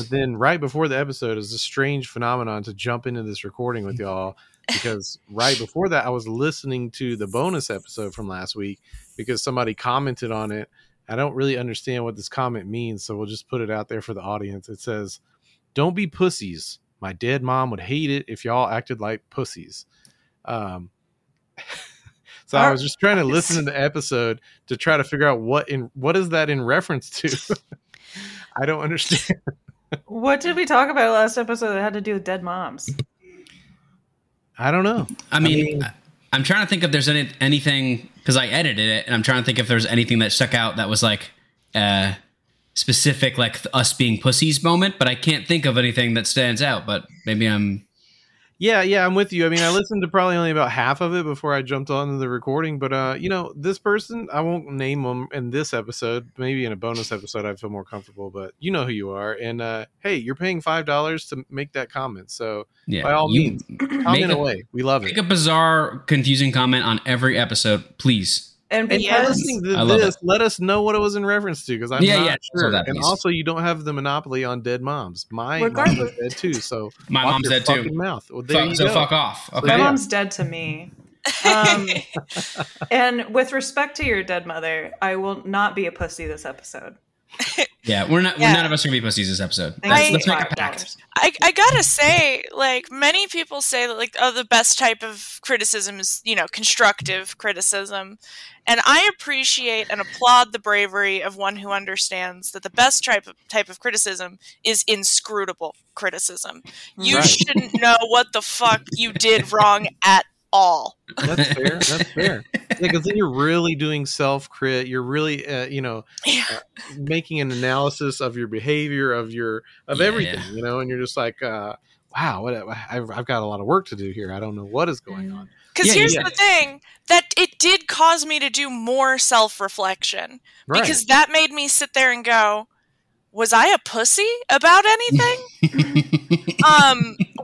But then right before the episode, it was a strange phenomenon to jump into this recording with y'all, because right before that, I was listening to the bonus episode from last week because somebody commented on it. I don't really understand what this comment means, so we'll just put it out there for the audience. It says, "Don't be pussies. My dead mom would hate it if y'all acted like pussies." So I was just trying to listen to the episode to try to figure out what is that in reference to. I don't understand. What did we talk about last episode that had to do with dead moms? I don't know. I mean, I'm trying to think if there's anything, because I edited it, and I'm trying to think if there's anything that stuck out that was like specific, like us being pussies moment, but I can't think of anything that stands out, but maybe I'm... Yeah, I'm with you. I mean, I listened to probably only about half of it before I jumped onto the recording, but this person, I won't name them in this episode. Maybe in a bonus episode, I'd feel more comfortable, but you know who you are. And hey, you're paying $5 to make that comment. So yeah, by all means, comment away. We love it. Make a bizarre, confusing comment on every episode, please. And listening to this, let us know what it was in reference to, because I'm not sure. That, and also, you don't have the monopoly on dead moms. My mom is dead too, so my mom's dead too. Mouth. Well, fuck off. Okay. My mom's dead to me. And with respect to your dead mother, I will not be a pussy this episode. Yeah, we're not. Yeah. None of us are gonna be pussies this episode. Let's make a pact. I gotta say, like, many people say that, like, the best type of criticism is, constructive criticism, and I appreciate and applaud the bravery of one who understands that the best type of criticism is inscrutable criticism. You shouldn't know what the fuck you did wrong at all. That's fair. Because then you're really doing self-crit. You're really, making an analysis of your behavior, of everything, and you're just like, wow, I've got a lot of work to do here. I don't know what is going on. Because here's the thing, that it did cause me to do more self-reflection, because that made me sit there and go, was I a pussy about anything?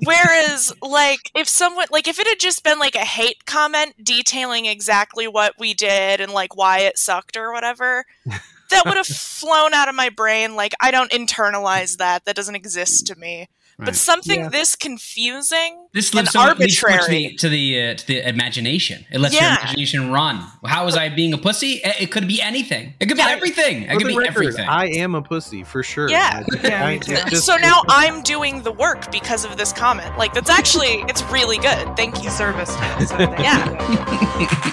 Whereas, like, if it had just been like a hate comment detailing exactly what we did and like why it sucked or whatever, that would have flown out of my brain. Like, I don't internalize that. That doesn't exist to me. Right. But something this confusing, this and so arbitrary to the imagination. It lets your imagination run. How was I being a pussy? It could be anything. It could be everything. It could be everything. I am a pussy for sure. Yeah. So now I'm doing the work because of this comment. Like, that's actually, it's really good. Thank you, service. Yeah.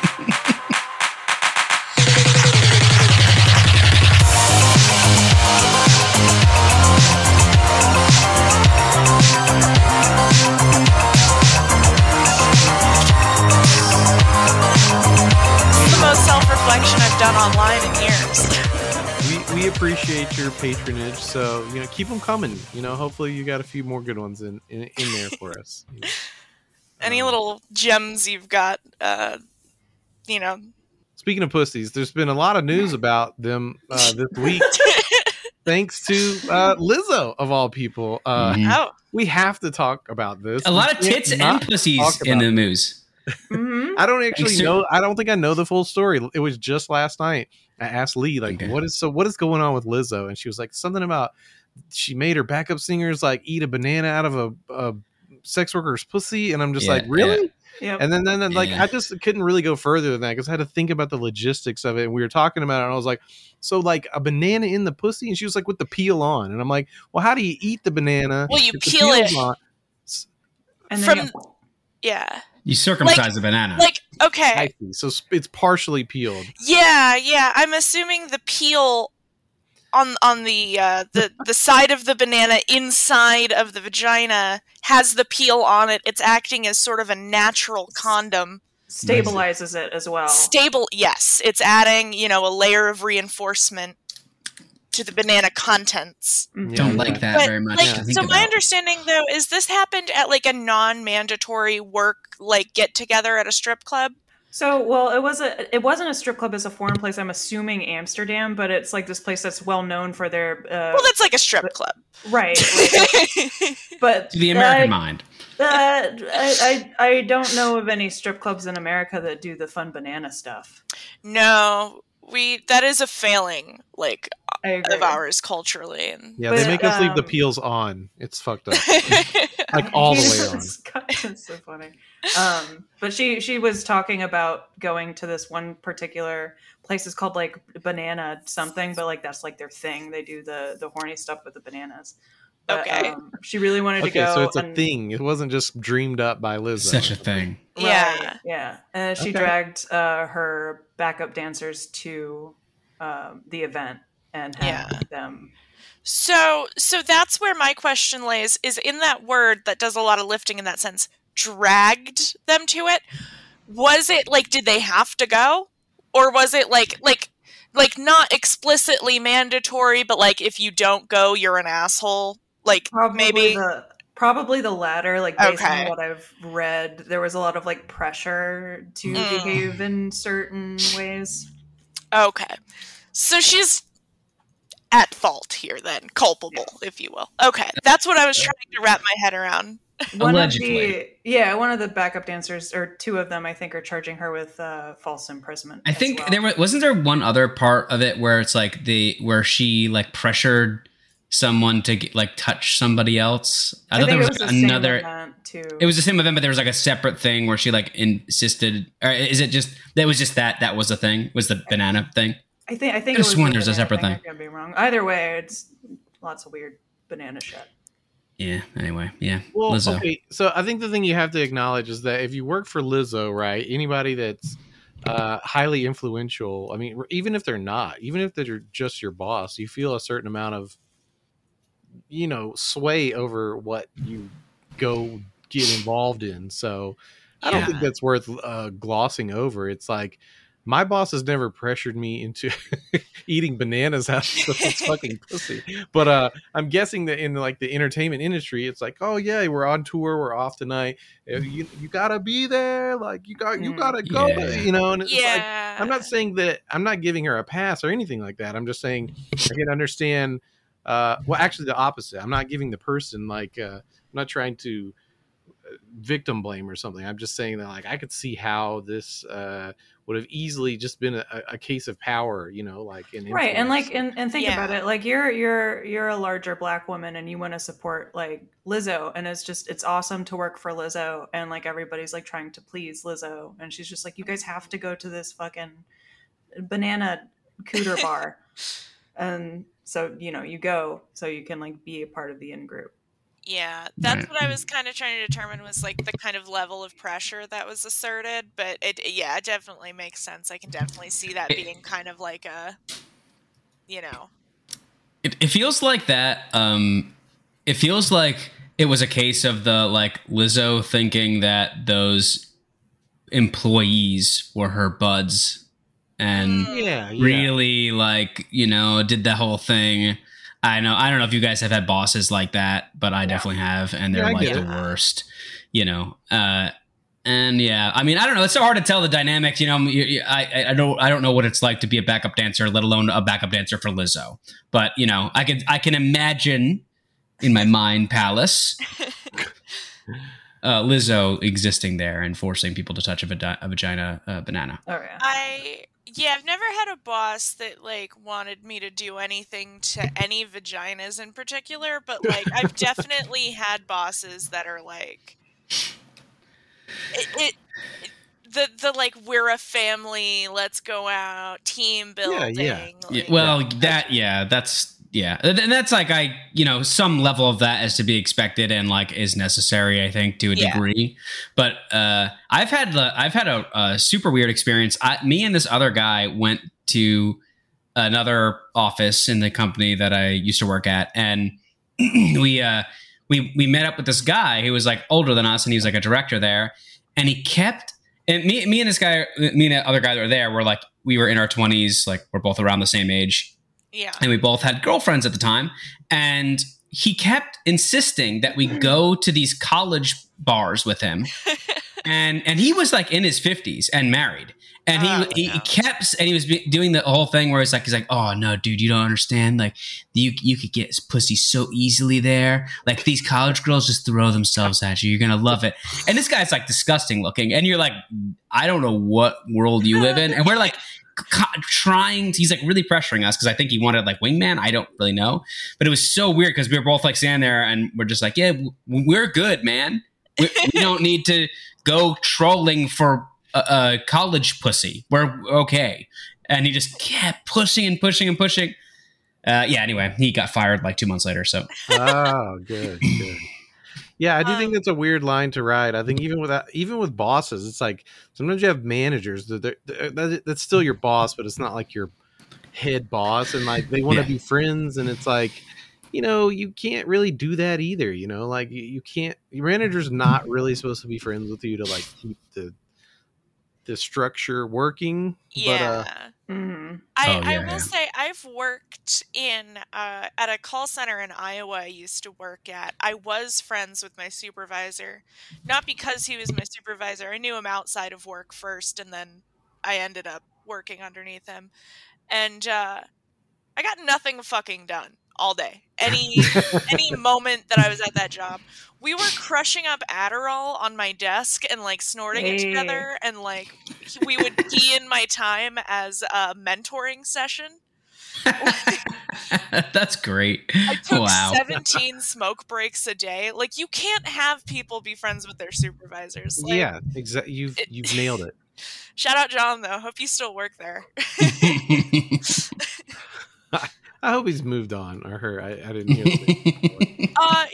Self-reflection I've done online in years. We appreciate your patronage, so keep them coming. Hopefully you got a few more good ones in there for us. Any little gems you've got, Speaking of pussies, there's been a lot of news about them this week, thanks to Lizzo of all people. We have to talk about this. A lot of tits and pussies in the news. Mm-hmm. I don't actually know. I don't think I know the full story. It was just last night. I asked Lee, like, what is going on with Lizzo? And she was like, something about she made her backup singers like eat a banana out of a sex worker's pussy. And I'm just like, really? Yeah. And then like, I just couldn't really go further than that because I had to think about the logistics of it. And we were talking about it, and I was like, so like a banana in the pussy? And she was like, with the peel on. And I'm like, well, how do you eat the banana? Well, you peel it. And then you circumcise the banana. Like, okay. I see. So it's partially peeled. Yeah. I'm assuming the peel on the side of the banana inside of the vagina has the peel on it. It's acting as sort of a natural condom. Stabilizes it as well. Stable, yes. It's adding, a layer of reinforcement to the banana contents. Don't like that very much. Like, so my understanding though is this happened at like a non-mandatory work get together at a strip club. So it wasn't a strip club, as a foreign place. I'm assuming Amsterdam, but it's like this place that's well known for their. Well, that's like a strip club, right? Like, but to the American mind. I don't know of any strip clubs in America that do the fun banana stuff. No. that is a failing, like, of ours culturally. And yeah, but they make us leave the peels on. It's fucked up. Like, all the way on. It's so funny. But she was talking about going to this one particular place. It's called, like, banana something, but, like, that's, like, their thing. They do the horny stuff with the bananas. But, she really wanted to go. So it's a thing. It wasn't just dreamed up by Lizzo. Such a thing. Right. Yeah. Yeah. And she dragged her backup dancers to the event and had them. So that's where my question lays, is in that word that does a lot of lifting in that sense, dragged them to it. Was it like, did they have to go? Or was it like not explicitly mandatory, but like, if you don't go, you're an asshole? Like, probably the latter, like, based on what I've read, there was a lot of, like, pressure to behave in certain ways. Okay. So she's at fault here then, culpable, if you will. Okay. That's what I was trying to wrap my head around. One of the backup dancers, or two of them, I think, are charging her with false imprisonment. I think there wasn't one other part of it where it's like where she, like, pressured someone to, like, touch somebody else. I thought there was another. It was the same event, but there was, like, a separate thing where she, like, insisted. Or is it just that was just that was the thing? Was the banana thing? I think. Just when there's a separate thing. I'm gonna be wrong. Either way, it's lots of weird banana shit. Yeah. Anyway. Yeah. Well, Lizzo. Okay. So I think the thing you have to acknowledge is that if you work for Lizzo, right, anybody that's highly influential, I mean, even if they're not, even if they're just your boss, you feel a certain amount of, you know, sway over what you go get involved in. So I don't think that's worth glossing over. It's like, my boss has never pressured me into eating bananas out of this fucking pussy. But I'm guessing that in, like, the entertainment industry, it's like, oh yeah, we're on tour, we're off tonight. You gotta be there, like you gotta go, you know. And it's like, I'm not saying that I'm not giving her a pass or anything like that. I'm just saying I can understand. Well, actually, the opposite. I'm not giving the person, like, I'm not trying to victim blame or something. I'm just saying that, like, I could see how this would have easily just been a case of power, you know, like, and right. And like, and think about it, like, you're a larger Black woman and you want to support, like, Lizzo, and it's awesome to work for Lizzo, and, like, everybody's, like, trying to please Lizzo, and she's just like, you guys have to go to this fucking banana cooter bar, and so, you know, you go so you can, like, be a part of the in-group. Yeah, that's what I was kind of trying to determine, was, like, the kind of level of pressure that was asserted. But it definitely makes sense. I can definitely see that being kind of like a, you know. It feels like that. It feels like it was a case of the, like, Lizzo thinking that those employees were her buds and really, like, you know, did the whole thing. I know. I don't know if you guys have had bosses like that, but I definitely have, and they're like the worst, you know. And yeah, I mean, I don't know. It's so hard to tell the dynamics, you know. I don't know what it's like to be a backup dancer, let alone a backup dancer for Lizzo. But, you know, I can imagine in my mind palace Lizzo existing there and forcing people to touch a vagina banana. Oh yeah. Yeah, I've never had a boss that, like, wanted me to do anything to any vaginas in particular, but, like, I've definitely had bosses that are like, the like, we're a family, let's go out, team building. Yeah, yeah. Like, well, that's like, I, you know, some level of that is to be expected and, like, is necessary, I think, to a degree. But I've had a super weird experience. Me and this other guy went to another office in the company that I used to work at, and we met up with this guy who was, like, older than us, and he was, like, a director there, and he kept. And me and this guy, me and the other guy that were there, were, like, we were in our 20s, like, we're both around the same age. Yeah. And we both had girlfriends at the time. And he kept insisting that we go to these college bars with him. and he was, like, in his 50s and married. And he was doing the whole thing where he's like, oh no, dude, you don't understand. Like, you could get pussy so easily there. Like, these college girls just throw themselves at you. You're gonna love it. And this guy's, like, disgusting looking. And you're like, I don't know what world you live in. And we're like, he's like really pressuring us because I think he wanted like wingman. I don't really know, but it was so weird because we were both like standing there and we're just like, yeah, we're good, man. We don't need to go trolling for a college pussy. We're okay. And he just kept pushing and pushing and pushing. Yeah. Anyway, he got fired like 2 months later. So, oh, good, good. Yeah, I do think that's a weird line to ride. I think even with bosses, it's like sometimes you have managers that's still your boss, but it's not like your head boss, and like they want to be friends, and it's like, you know, you can't really do that either. You know, like you can't. Your manager's not really supposed to be friends with you to like keep the structure working. Yeah. But, mm-hmm. I will say I've worked in at a call center in Iowa I used to work at. I was friends with my supervisor, not because he was my supervisor. I knew him outside of work first, and then I ended up working underneath him. And I got nothing fucking done all day. Any moment that I was at that job, we were crushing up Adderall on my desk and like snorting it together, and like we would key in my time as a mentoring session. That's great. I took 17 smoke breaks a day. Like you can't have people be friends with their supervisors. Like, yeah, exactly. You've nailed it. Shout out John though. Hope you still work there. I hope he's moved on, or her. I didn't hear that.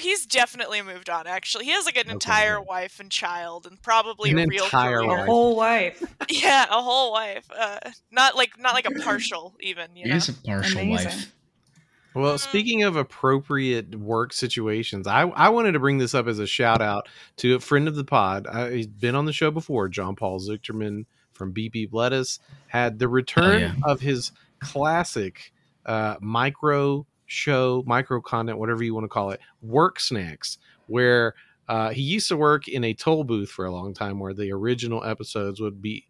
He's definitely moved on, actually. He has like an entire wife and child, and probably a real career. A whole wife. Yeah, a whole wife. Not like a partial, even. You know? It is a partial wife. Well, speaking of appropriate work situations, I wanted to bring this up as a shout out to a friend of the pod. He's been on the show before, John Paul Zuchterman from BeepBeepLettuce, had the return of his classic micro content, whatever you want to call it, work snacks, where he used to work in a toll booth for a long time where the original episodes would be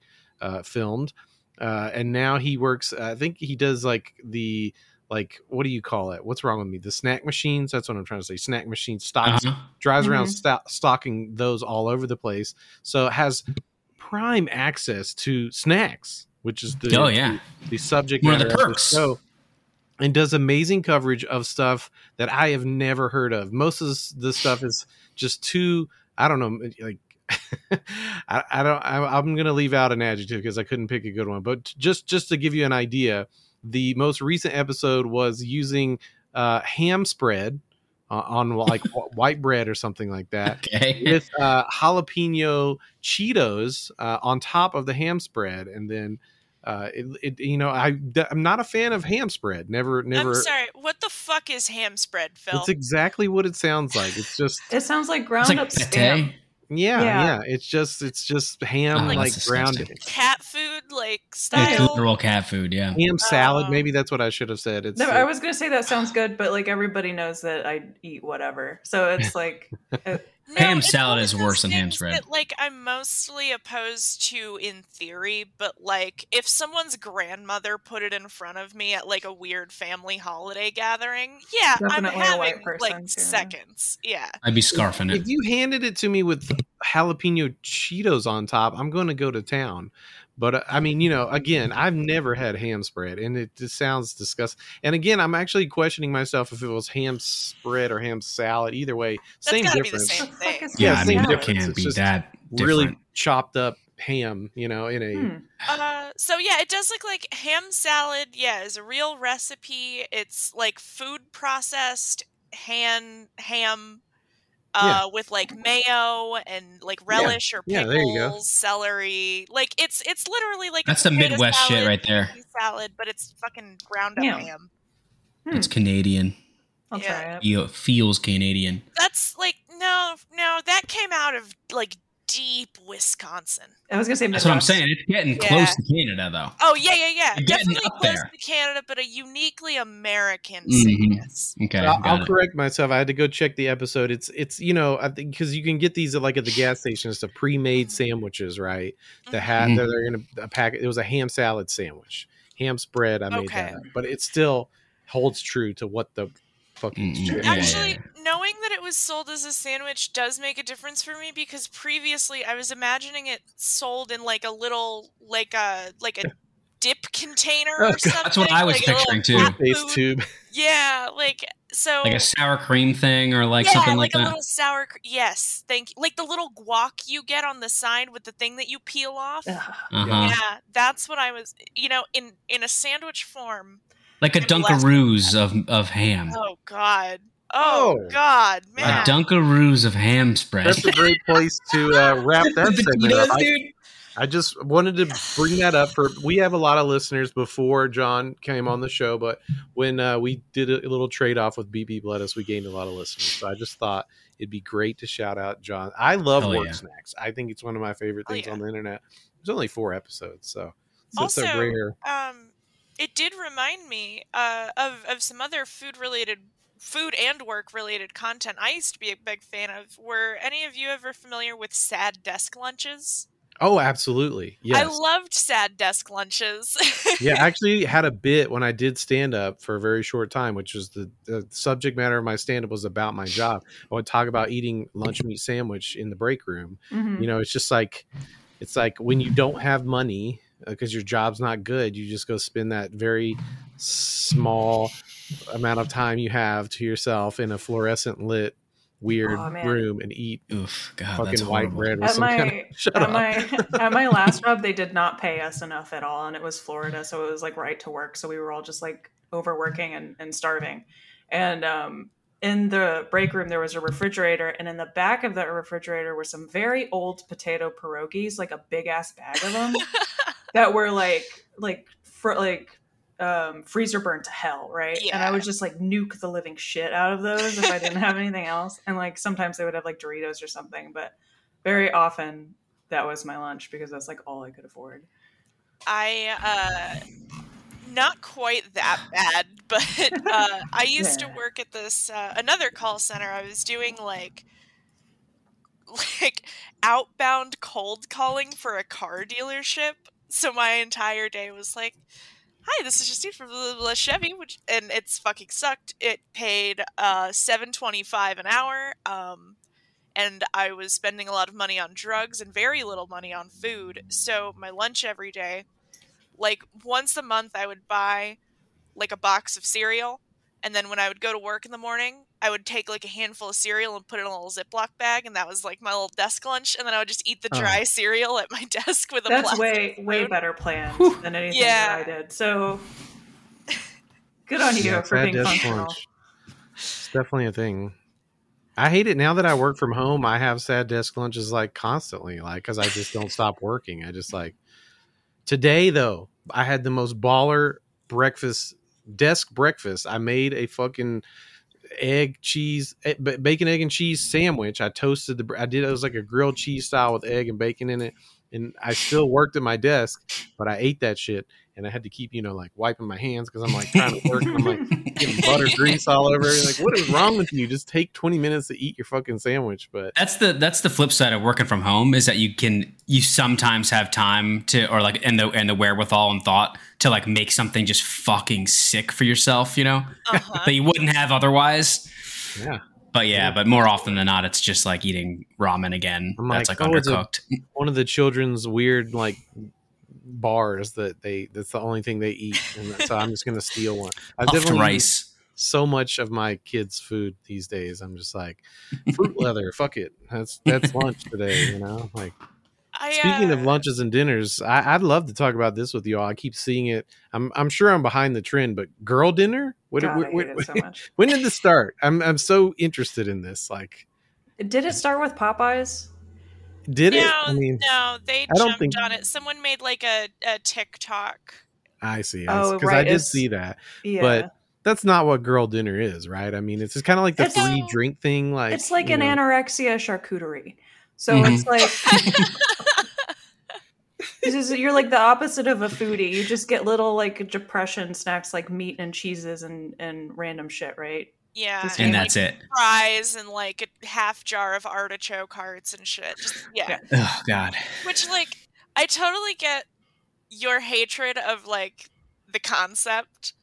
filmed, and now he works, I think he does like the, like, what do you call it, what's wrong with me, the snack machines, that's what I'm trying to say, snack machine stocks, drives around stocking those all over the place, so it has prime access to snacks, which is the subject matter of the show, and does amazing coverage of stuff that I have never heard of. Most of the stuff is just too, I don't know, like I'm going to leave out an adjective because I couldn't pick a good one, but just to give you an idea, the most recent episode was using ham spread on like white bread or something like that, with jalapeno Cheetos on top of the ham spread, and then I'm not a fan of ham spread. Never. I'm sorry. What the fuck is ham spread, Phil? It's exactly what it sounds like. It's just it sounds like ground up spam. Yeah. It's just ham, like grounded cat food, like style. It's literal cat food, yeah. Ham salad, maybe that's what I should have said. It's, no, I was gonna say that sounds good, but like everybody knows that I eat whatever, so it's like ham salad is worse than ham spread. Like I'm mostly opposed to in theory, but like if someone's grandmother put it in front of me at like a weird family holiday gathering, yeah, definitely I'm having like seconds. Yeah, I'd be scarfing it. If you handed it to me with jalapeno Cheetos on top, I'm going to go to town. But I mean, you know, again, I've never had ham spread, and it just sounds disgusting. And again, I'm actually questioning myself if it was ham spread or ham salad. Either way, same difference. Same thing. Yeah, I mean, it can't be that different. Really chopped up ham, you know, in a. So yeah, it does look like ham salad. Yeah, is a real recipe. It's like food processed ham. With like mayo and like relish or pickles, there you go. Celery. Like it's literally like that's the Midwest salad, shit right there. Salad, but it's fucking ground up ham. It's Canadian. I'll try it. It feels Canadian. That's like no, that came out of like deep Wisconsin. I was gonna say Midwest. That's what I'm saying. It's getting close to Canada though. Oh yeah. Definitely close to Canada, but a uniquely American sickness. Okay, I'll correct myself. I had to go check the episode. It's you know, I think because you can get these at, like at the gas station. It's the pre-made sandwiches, right? The hat they're in a packet. It was a ham salad sandwich, ham spread. I made that, but it still holds true to what the fucking shit. Actually, knowing that it was sold as a sandwich does make a difference for me, because previously I was imagining it sold in like a little, like a dip container or something. That's what I was picturing too. Face tube. Yeah, like so. Like a sour cream thing, or like something like that. Yeah, like a little sour. Yes, thank you. Like the little guac you get on the side with the thing that you peel off. Yeah, that's what I was. You know, in a sandwich form. Like a Dunkaroos of ham. Oh God. Oh God, man. A Dunkaroos of ham spread. That's a great place to wrap that segment up. I just wanted to bring that up. We have a lot of listeners before John came on the show, but when we did a little trade-off with BeepBeepLettuce, we gained a lot of listeners. So I just thought it'd be great to shout out John. I love work snacks. I think it's one of my favorite things on the internet. There's only 4 episodes, so it's also rare. It did remind me of some other food and work-related content I used to be a big fan of. Were any of you ever familiar with sad desk lunches? Oh, absolutely. Yes. I loved sad desk lunches. Yeah, I actually had a bit when I did stand-up for a very short time, which was the subject matter of my stand-up was about my job. I would talk about eating lunch meat sandwich in the break room. Mm-hmm. You know, it's just like, when you don't have money because your job's not good, you just go spend that very small amount of time you have to yourself in a fluorescent lit weird room and eat fucking white bread with some kind of, at my last job, they did not pay us enough at all, and it was Florida, so it was like right to work, so we were all just like overworking and starving. And in the break room there was a refrigerator, and in the back of that refrigerator were some very old potato pierogies, like a big ass bag of them that were like freezer burnt to hell, right? Yeah. And I would just like nuke the living shit out of those if I didn't have anything else. And like sometimes they would have like Doritos or something, but very often that was my lunch because that's like all I could afford. I not quite that bad, but I used to work at this another call center. I was doing like outbound cold calling for a car dealership, so my entire day was like, hi, this is Justine from the Chevy, and it's fucking sucked. It paid $7.25 an hour, and I was spending a lot of money on drugs and very little money on food. So my lunch every day, like once a month, I would buy like a box of cereal, and then when I would go to work in the morning, I would take like a handful of cereal and put it in a little Ziploc bag, and that was like my little desk lunch. And then I would just eat the dry cereal at my desk with a plastic way better plan than anything that I did. So good on you for being functional. Lunch. It's definitely a thing. I hate it now that I work from home. I have sad desk lunches like constantly, like because I just don't stop working. I just like today though, I had the most baller breakfast. Desk breakfast. I made a fucking bacon, egg and cheese sandwich. I toasted it was like a grilled cheese style with egg and bacon in it. And I still worked at my desk, but I ate that shit. And I had to keep, like wiping my hands because I'm like trying to work. And I'm like getting butter grease all over. Like, what is wrong with you? Just take 20 minutes to eat your fucking sandwich. But that's the flip side of working from home is that you sometimes have time to, or like, and the wherewithal and thought to like make something just fucking sick for yourself, that you wouldn't have otherwise. Yeah. But but more often than not, it's just like eating ramen again. That's undercooked. One of the children's weird like bars that's the only thing they eat. And so I'm just going to steal one. I've definitely rice. So much of my kids' food these days. I'm just like fruit leather. Fuck it. That's lunch today. Like speaking of lunches and dinners, I'd love to talk about this with y'all. I keep seeing it. I'm sure I'm behind the trend, but girl dinner. When did this start? I'm so interested in this. Like, did it start with Popeyes? Did it? No, they jumped on it. Someone made like a TikTok. I see. I did see that. Yeah. But that's not what girl dinner is, right? I mean, it's just kind of like the free drink thing. Like it's like an anorexia charcuterie. So it's like you're like the opposite of a foodie. You just get little like depression snacks like meat and cheeses and random shit, right? Yeah. And that's like, it. Fries and like a half jar of artichoke hearts and shit. Just, Oh God. Which like I totally get your hatred of like the concept.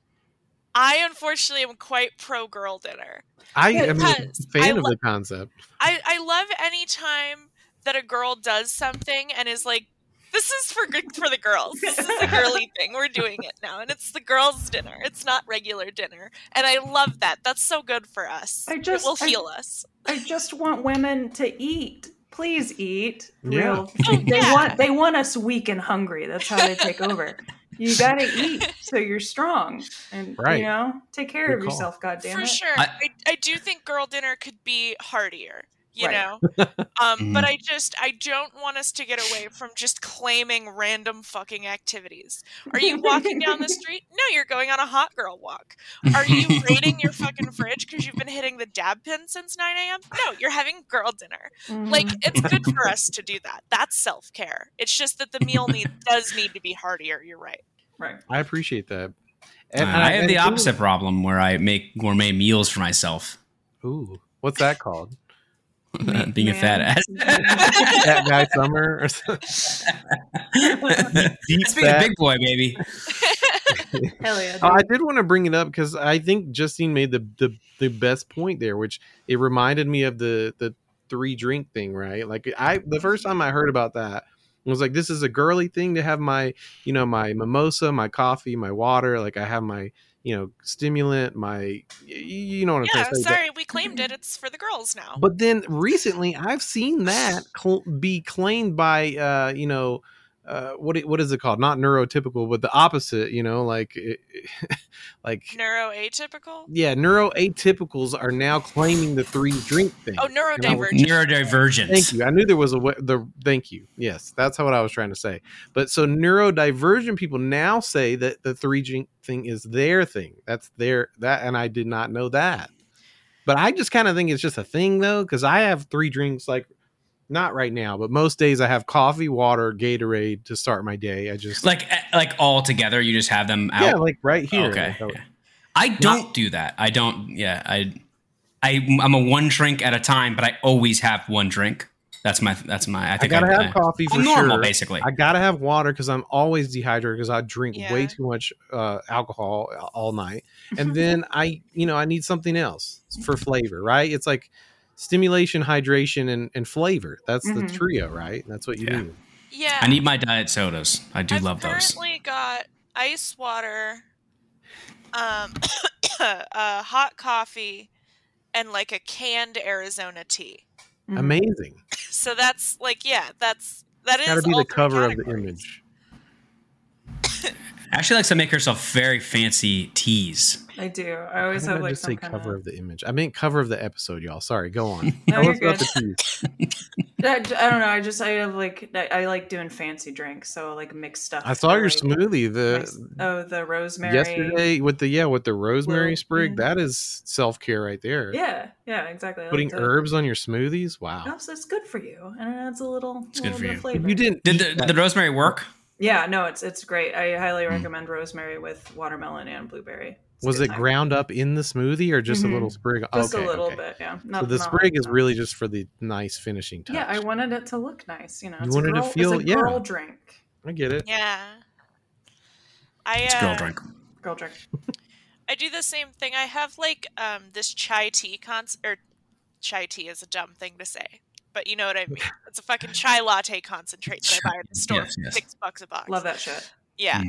I unfortunately am quite pro girl dinner. I am a fan of the concept. I love any time that a girl does something and is like, this is for good for the girls. This is a girly thing. We're doing it now. And it's the girls' dinner. It's not regular dinner. And I love that. That's so good for us. It will heal us. I just want women to eat. Please eat. Yeah. They want us weak and hungry. That's how they take over. You gotta eat so you're strong, and you know, take care of yourself. Goddamn it, for sure. I do think girl dinner could be heartier, you know. But I don't want us to get away from just claiming random fucking activities. Are you walking down the street? No, you're going on a hot girl walk. Are you raiding your fucking fridge because you've been hitting the dab pin since 9 a.m.? No, you're having girl dinner. Like, it's good for us to do that. That's self-care. It's just that the meal does need to be heartier. You're right. Right. I appreciate that. And I have the opposite problem where I make gourmet meals for myself. Ooh, what's that called? Being a fat ass. Fat guy summer or something. Speaking of big boy, baby. Hell yeah. I did want to bring it up because I think Justine made the best point there, which it reminded me of the three drink thing, right? Like, the first time I heard about that, I was like, this is a girly thing to have my, you know, my mimosa, my coffee, my water. Like, I have my, you know, stimulant, my, you know what I'm saying? Yeah, sorry, we claimed it. It's for the girls now. But then recently I've seen that be claimed by, you know, what is it called? Not neurotypical, but the opposite, you know, like neuroatypical. Yeah, neuroatypicals are now claiming the three drink thing. Oh, neurodivergence. Thank you. I knew there was thank you. Yes, that's what I was trying to say. But so neurodivergent people now say that the three drink thing is their thing. That's that, and I did not know that. But I just kind of think it's just a thing though, because I have three drinks like. Not right now, but most days I have coffee, water, Gatorade to start my day. I just like all together. You just have them out. Yeah, like right here. Okay. Like, I don't do that. I don't. Yeah, I'm a one drink at a time, but I always have one drink. That's my. I think I gotta have coffee for normal, sure. Basically, I gotta have water because I'm always dehydrated because I drink way too much alcohol all night, and then I need something else for flavor. Right? It's like. Stimulation, hydration, and flavor. That's the trio, right? That's what you do. Yeah. I need my diet sodas. I do love those. I've currently got ice water, hot coffee, and like a canned Arizona tea. Amazing. So that's like, that is gotta be the cover of the image. Ashley likes to make herself very fancy teas. I do. I always have like some kind of... cover of the image. I meant cover of the episode, y'all. Sorry, go on. No, you're good. I don't know. I have like I like doing fancy drinks, so like mixed stuff. I saw your smoothie. The rosemary yesterday with the rosemary sprig. That is self-care right there. Yeah, yeah, exactly. Putting herbs on your smoothies. Wow, no, so it's good for you, and it adds a little bit of flavor. You did the rosemary work? Yeah, no, it's great. I highly recommend rosemary with watermelon and blueberry. Was it ground up in the smoothie or just a little sprig? Just a little bit, yeah. So the sprig is really just for the nice finishing touch. Yeah, I wanted it to look nice. You know, it's a girl drink. I get it. Yeah. It's a girl drink. Girl drink. I do the same thing. I have like this chai tea chai tea is a dumb thing to say. But you know what I mean. It's a fucking chai latte concentrate that I buy at the store for $6 a box. Love that shit. Yeah.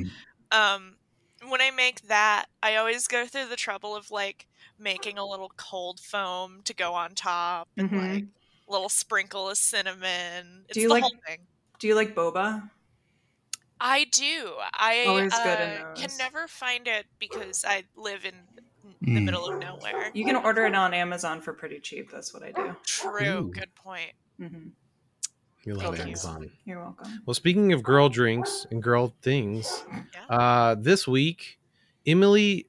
When I make that, I always go through the trouble of like making a little cold foam to go on top and like a little sprinkle of cinnamon. It's the whole thing. Do you like boba? I do. I can never find it because I live in the middle of nowhere. You can order it on Amazon for pretty cheap. That's what I do. True. Ooh. Good point. You love Amazon. You're welcome. Well, speaking of girl drinks and girl things, this week, Emily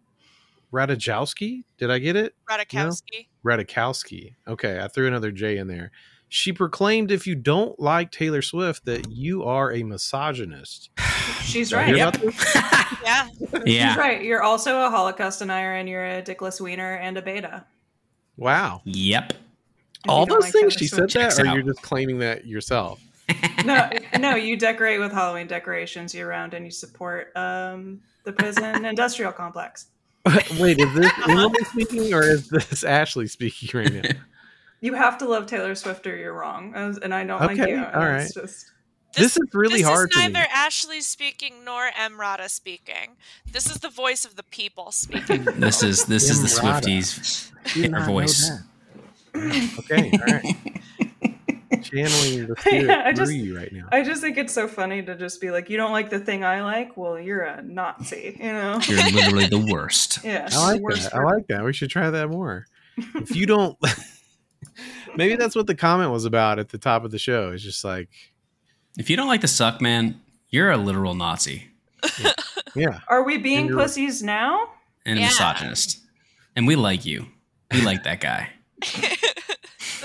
Ratajkowski. Did I get it? Ratajkowski. No? Ratajkowski. Okay, I threw another J in there. She proclaimed, if you don't like Taylor Swift, that you are a misogynist. She's right. Yep. Yeah. Yeah. She's right. You're also a Holocaust denier, and you're a dickless wiener and a beta. Wow. Yep. All those things she said that, or you're just claiming that yourself? No, you decorate with Halloween decorations year round, and you support the prison industrial complex. Wait, is this Emily speaking or is this Ashley speaking right now? You have to love Taylor Swift or you're wrong. And I don't like you. All right. It's just... This is really hard to me. This is neither Ashley speaking nor Emrata speaking. This is the voice of the people speaking. This is the Swifties. Her voice. Okay, all right. Channeling the spirit through you right now. I just think it's so funny to just be like, you don't like the thing I like? Well, you're a Nazi, you know? You're literally the worst. Yeah. I like that. We should try that more. If you don't... Maybe that's what the comment was about at the top of the show. It's just like... If you don't like the suck, man, you're a literal Nazi. Yeah. Yeah. Are we being pussies now? And a misogynist. And we like you. We like that guy.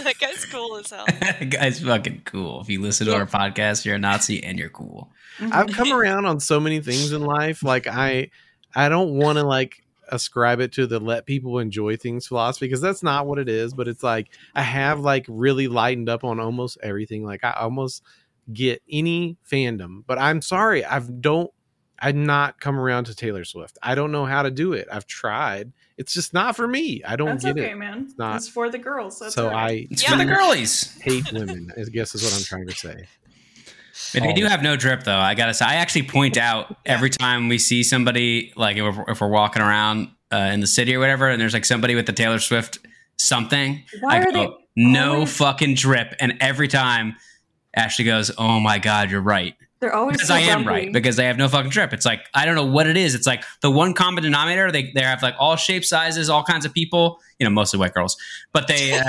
That guy's cool as hell. That guy's fucking cool. If you listen to our podcast, you're a Nazi and you're cool. I've come around on so many things in life. Like I don't want to like ascribe it to the let people enjoy things philosophy because that's not what it is. But it's like I have like really lightened up on almost everything. Like I almost get any fandom. But I'm sorry, I've not come around to Taylor Swift. I don't know how to do it. I've tried. It's just not for me. I don't get it. That's okay, man. It's not. It's for the girls. That's so right. It's for the girlies. Hate women, I guess is what I'm trying to say. But they do have no drip, though. I gotta say, I actually point out every time we see somebody, like if we're walking around in the city or whatever, and there's like somebody with the Taylor Swift something. Why are they? No fucking drip. And every time Ashley goes, "Oh my God, you're right." They're always because so I am right because they have no fucking drip. It's like I don't know what it is. It's like the one common denominator. They have like all shapes, sizes, all kinds of people. You know, mostly white girls, but they're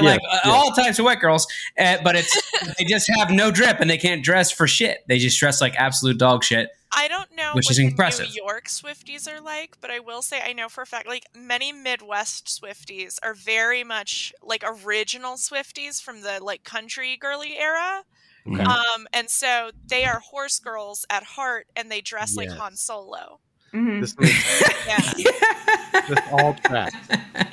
like all types of white girls. But they just have no drip and they can't dress for shit. They just dress like absolute dog shit. I don't know what New York Swifties are like, but I will say I know for a fact, like many Midwest Swifties are very much like original Swifties from the like country girly era. Okay. And so they are horse girls at heart and they dress like Han Solo. Mm-hmm. This all tracks.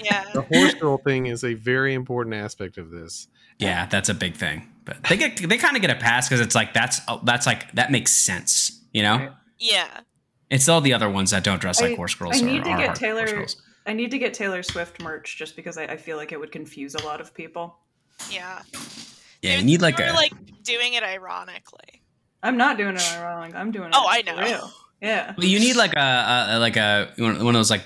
Yeah. The horse girl thing is a very important aspect of this. Yeah, that's a big thing. But they kind of get a pass because it's like that's like that makes sense. You know? Yeah. It's all the other ones that don't dress like horse girls. I need to get Taylor Swift merch just because I feel like it would confuse a lot of people. Yeah. Yeah, you need like a... like doing it ironically. I'm not doing it ironically. I'm doing it I know. Yeah. But you need like a one of those like...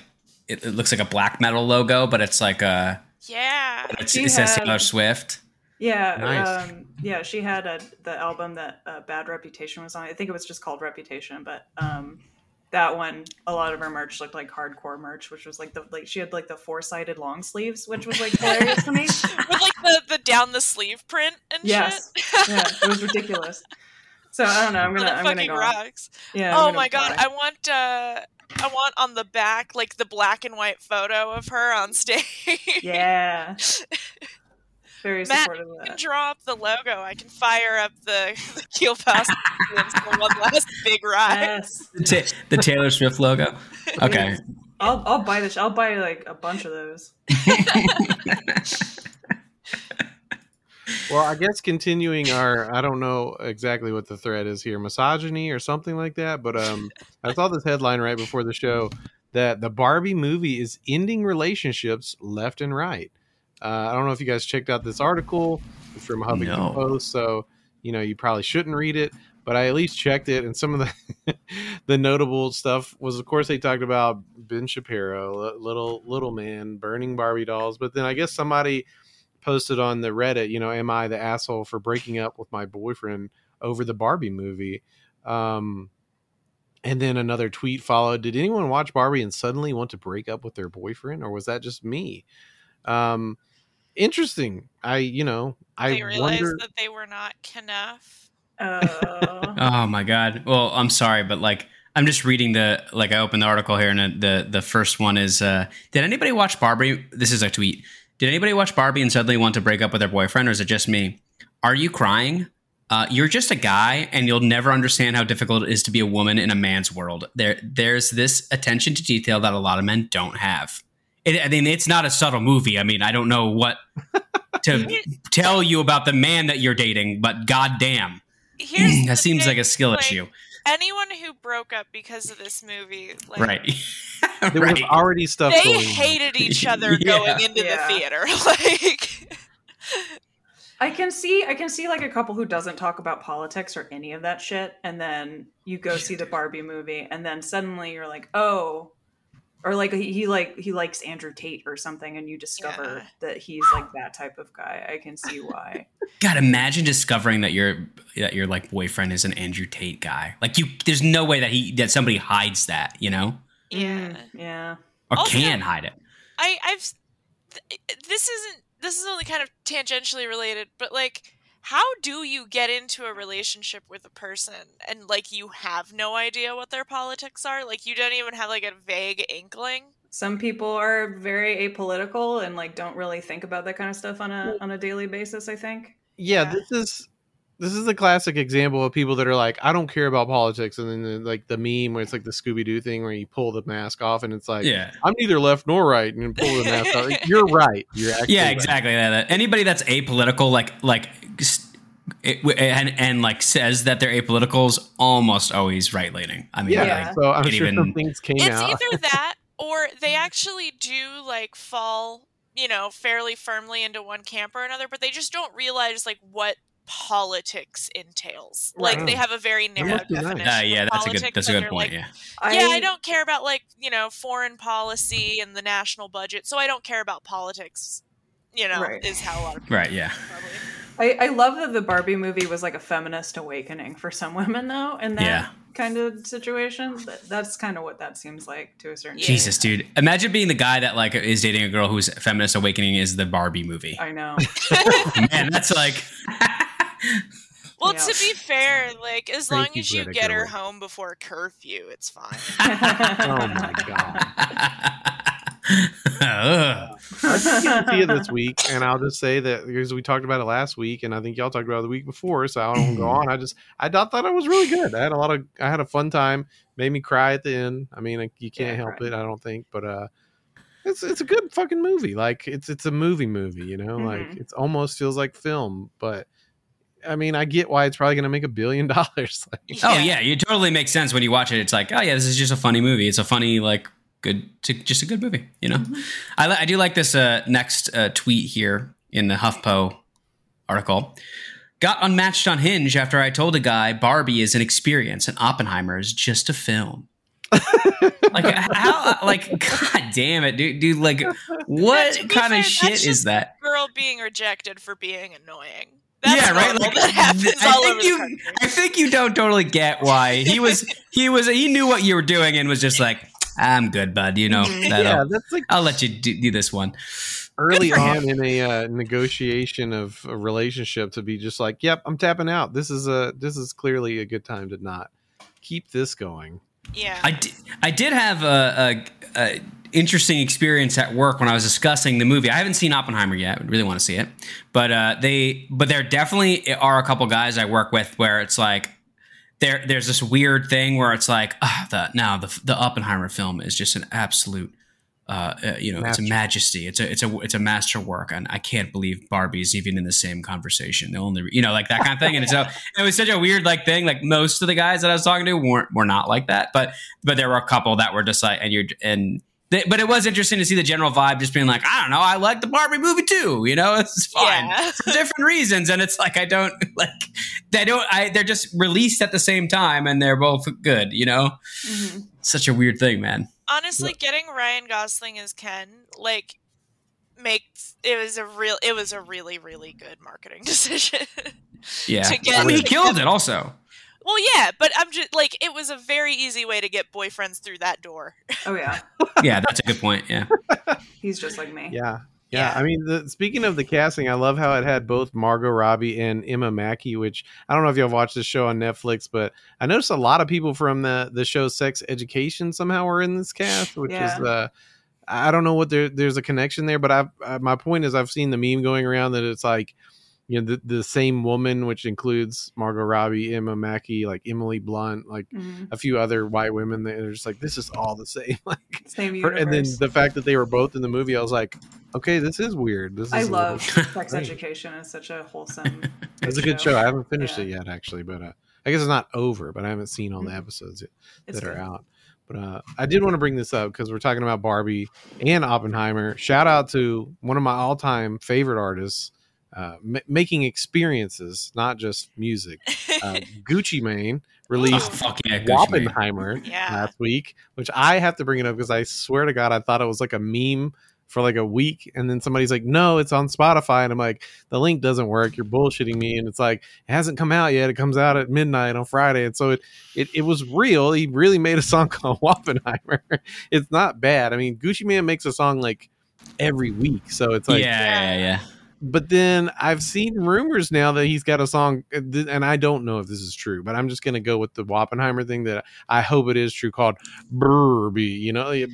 It looks like a black metal logo, but it's like a... Yeah. It says Taylor Swift. Yeah, nice. She had the album that Bad Reputation was on. I think it was just called Reputation, but that one, a lot of her merch looked like hardcore merch, which was like she had like the 4-sided long sleeves, which was like hilarious to me. With like the down the sleeve print and shit. Yeah, it was ridiculous. So I don't know. I'm gonna go. Rocks. Yeah. Oh my god, I want on the back like the black and white photo of her on stage. Yeah. Very Matt, supportive of that. I can draw up the logo. I can fire up the Keel Pass for one last big ride. Yes. The Taylor Swift logo. Okay. Yes. I'll buy this. I'll buy like a bunch of those. Well, I guess continuing I don't know exactly what the thread is here, misogyny or something like that. But I saw this headline right before the show that the Barbie movie is ending relationships left and right. I don't know if you guys checked out this article. It's from Huffington Post, so you know you probably shouldn't read it. But I at least checked it, and some of the the notable stuff was, of course, they talked about Ben Shapiro, little man burning Barbie dolls. But then I guess somebody posted on the Reddit, you know, am I the asshole for breaking up with my boyfriend over the Barbie movie? And then another tweet followed. Did anyone watch Barbie and suddenly want to break up with their boyfriend, or was that just me? Interesting. I realized that they were not enough. Oh my God. Well, I'm sorry, but like, I'm just reading I opened the article here and the first one is, did anybody watch Barbie? This is a tweet. Did anybody watch Barbie and suddenly want to break up with their boyfriend? Or is it just me? Are you crying? You're just a guy and you'll never understand how difficult it is to be a woman in a man's world. There's this attention to detail that a lot of men don't have. I mean, it's not a subtle movie. I mean, I don't know what to tell you about the man that you're dating, but goddamn, that seems like a skill issue. anyone who broke up because of this movie, like, right? There was already stuff. They hated each other going into the theater. Like, I can see like a couple who doesn't talk about politics or any of that shit, and then you go see the Barbie movie, and then suddenly you're like, oh. Or like he likes Andrew Tate or something, and you discover that he's like that type of guy. I can see why. God, imagine discovering that your like boyfriend is an Andrew Tate guy. Like there's no way that somebody hides that, you know? Yeah, yeah. Or also, can hide it. This is only kind of tangentially related, but like, how do you get into a relationship with a person and like you have no idea what their politics are? Like you don't even have like a vague inkling. Some people are very apolitical and like don't really think about that kind of stuff on a daily basis, I think. Yeah. This is a classic example of people that are like, I don't care about politics, and then like the meme where it's like the Scooby-Doo thing where you pull the mask off and it's like, I'm neither left nor right, and pull the mask off. Like, you're right. You're exactly right. That. Anybody that's apolitical, like. And like says that they're apolitical is almost always right leaning. I mean, so I'm sure some things came out. It's either that or they actually do like fall, you know, fairly firmly into one camp or another, but they just don't realize like what politics entails. Like they have a very narrow definition. That's a good point. Like, I don't care about like, you know, foreign policy and the national budget, so I don't care about politics. You know, is how a lot of people probably. I love that the Barbie movie was like a feminist awakening for some women, though, in that kind of situation. That's kind of what that seems like to a certain extent. Jesus, dude. Imagine being the guy that like is dating a girl whose feminist awakening is the Barbie movie. I know. Man, that's like... Well, to be fair, like as long as you get her home before curfew, it's fine. Oh, my God. I've seen Sophia this week, and I'll just say that because we talked about it last week, and I think y'all talked about it the week before, so I don't go on. I thought it was really good. I had a fun time. Made me cry at the end. I mean, you can't help it, I don't think, but it's a good fucking movie. Like it's a movie, you know. Mm-hmm. Like it almost feels like film, but. I mean, I get why it's probably going to make $1 billion. Like, it totally makes sense when you watch it. It's like, oh yeah, this is just a funny movie. It's a funny, like, just a good movie, you know. Mm-hmm. I do like this next tweet here in the HuffPo article. Got unmatched on Hinge after I told a guy Barbie is an experience and Oppenheimer is just a film. Like how? Like god damn it, dude! Like what kind of shit is that? Girl being rejected for being annoying. That's Like, I think you don't totally get why he knew what you were doing and was just like, I'm good, bud. You know, that's like, I'll let you do this one. Early on in a negotiation of a relationship, to be just like, yep, I'm tapping out. This is clearly a good time to not keep this going. Yeah, I did have a interesting experience at work when I was discussing the movie. I haven't seen Oppenheimer yet. I really want to see it, but there definitely are a couple guys I work with where it's like there's this weird thing where it's like the Oppenheimer film is just an absolute it's a majesty. It's a masterwork, and I can't believe Barbie's even in the same conversation. The only, you know, like that kind of thing. And so it was such a weird like thing. Like most of the guys that I was talking to were not like that, but there were a couple that were just like, but it was interesting to see the general vibe just being like, I don't know, I like the Barbie movie too, you know, it's fine for different reasons. And it's like, they're just released at the same time and they're both good, you know. Mm-hmm. Such a weird thing, man. Honestly, getting Ryan Gosling as Ken, like, it was a really, really good marketing decision. He killed it also. Well, yeah, but I'm just like, it was a very easy way to get boyfriends through that door. Oh yeah. Yeah, that's a good point. Yeah. He's just like me. Yeah. Yeah, I mean, speaking of the casting, I love how it had both Margot Robbie and Emma Mackey, which I don't know if y'all watched this show on Netflix, but I noticed a lot of people from the show Sex Education somehow were in this cast, which is I don't know what there's a connection there, but my point is I've seen the meme going around that it's like, you know, the same woman, which includes Margot Robbie, Emma Mackey, like Emily Blunt, like a few other white women. They're just like, this is all the same. Like, same universe. And then the fact that they were both in the movie, I was like, okay, this is weird. I love Sex Education. It's such a wholesome. It's a good show. I haven't finished it yet, actually, but I guess it's not over, but I haven't seen all the episodes that are out. But I did want to bring this up because we're talking about Barbie and Oppenheimer. Shout out to one of my all-time favorite artists, making experiences, not just music. Gucci Mane released Wappenheimer last week, which I have to bring it up because I swear to God, I thought it was like a meme for like a week, and then somebody's like, no, it's on Spotify, and I'm like, the link doesn't work, you're bullshitting me. And it's like, it hasn't come out yet, it comes out at midnight on Friday. And so it was real. He really made a song called Wappenheimer. It's not bad. I mean, Gucci Mane makes a song like every week, so it's like yeah. But then I've seen rumors now that he's got a song, and I don't know if this is true, but I'm just going to go with the Wappenheimer thing that I hope it is true, called Barbie, you know? Oh,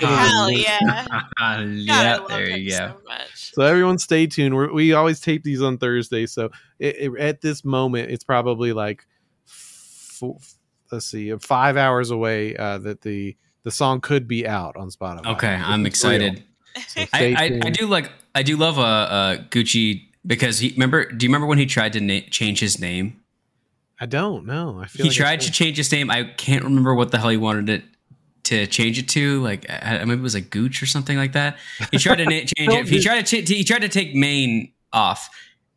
hell yeah. Yeah, there you go. So much. So everyone stay tuned. We always tape these on Thursday. So at this moment, it's probably like, 5 hours away that the song could be out on Spotify. Okay, I'm excited. So I do love Gucci, because do you remember when he tried to change his name? I don't know. He tried to change his name. I can't remember what the hell he wanted it to change it to. Like, maybe it was like Gooch or something like that. He tried to change it. He tried to take Maine off,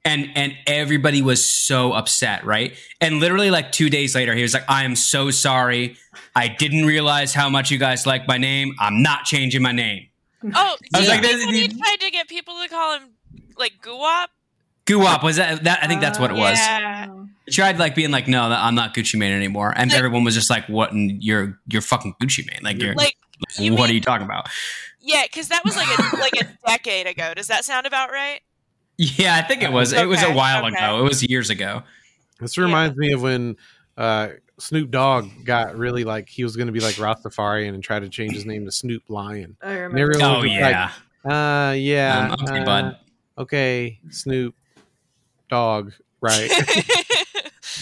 and everybody was so upset, right? And literally like 2 days later, he was like, "I am so sorry. I didn't realize how much you guys like my name. I'm not changing my name." Oh, I was like, when he tried to get people to call him like Guwap. Guwap was that? I think that's what it was. Yeah. He tried like being like, "No, I'm not Gucci Mane anymore," and like, everyone was just like, "What? And you're fucking Gucci Mane? Like, you're what are you talking about?" Yeah, because that was like a decade ago. Does that sound about right? Yeah, I think it was. Okay. It was a while ago. It was years ago. This reminds me of when Snoop Dogg got really like, he was going to be like Rastafarian and try to change his name to Snoop Lion. I remember. Oh, yeah. Like, okay, bud. Okay, Snoop Dogg, right?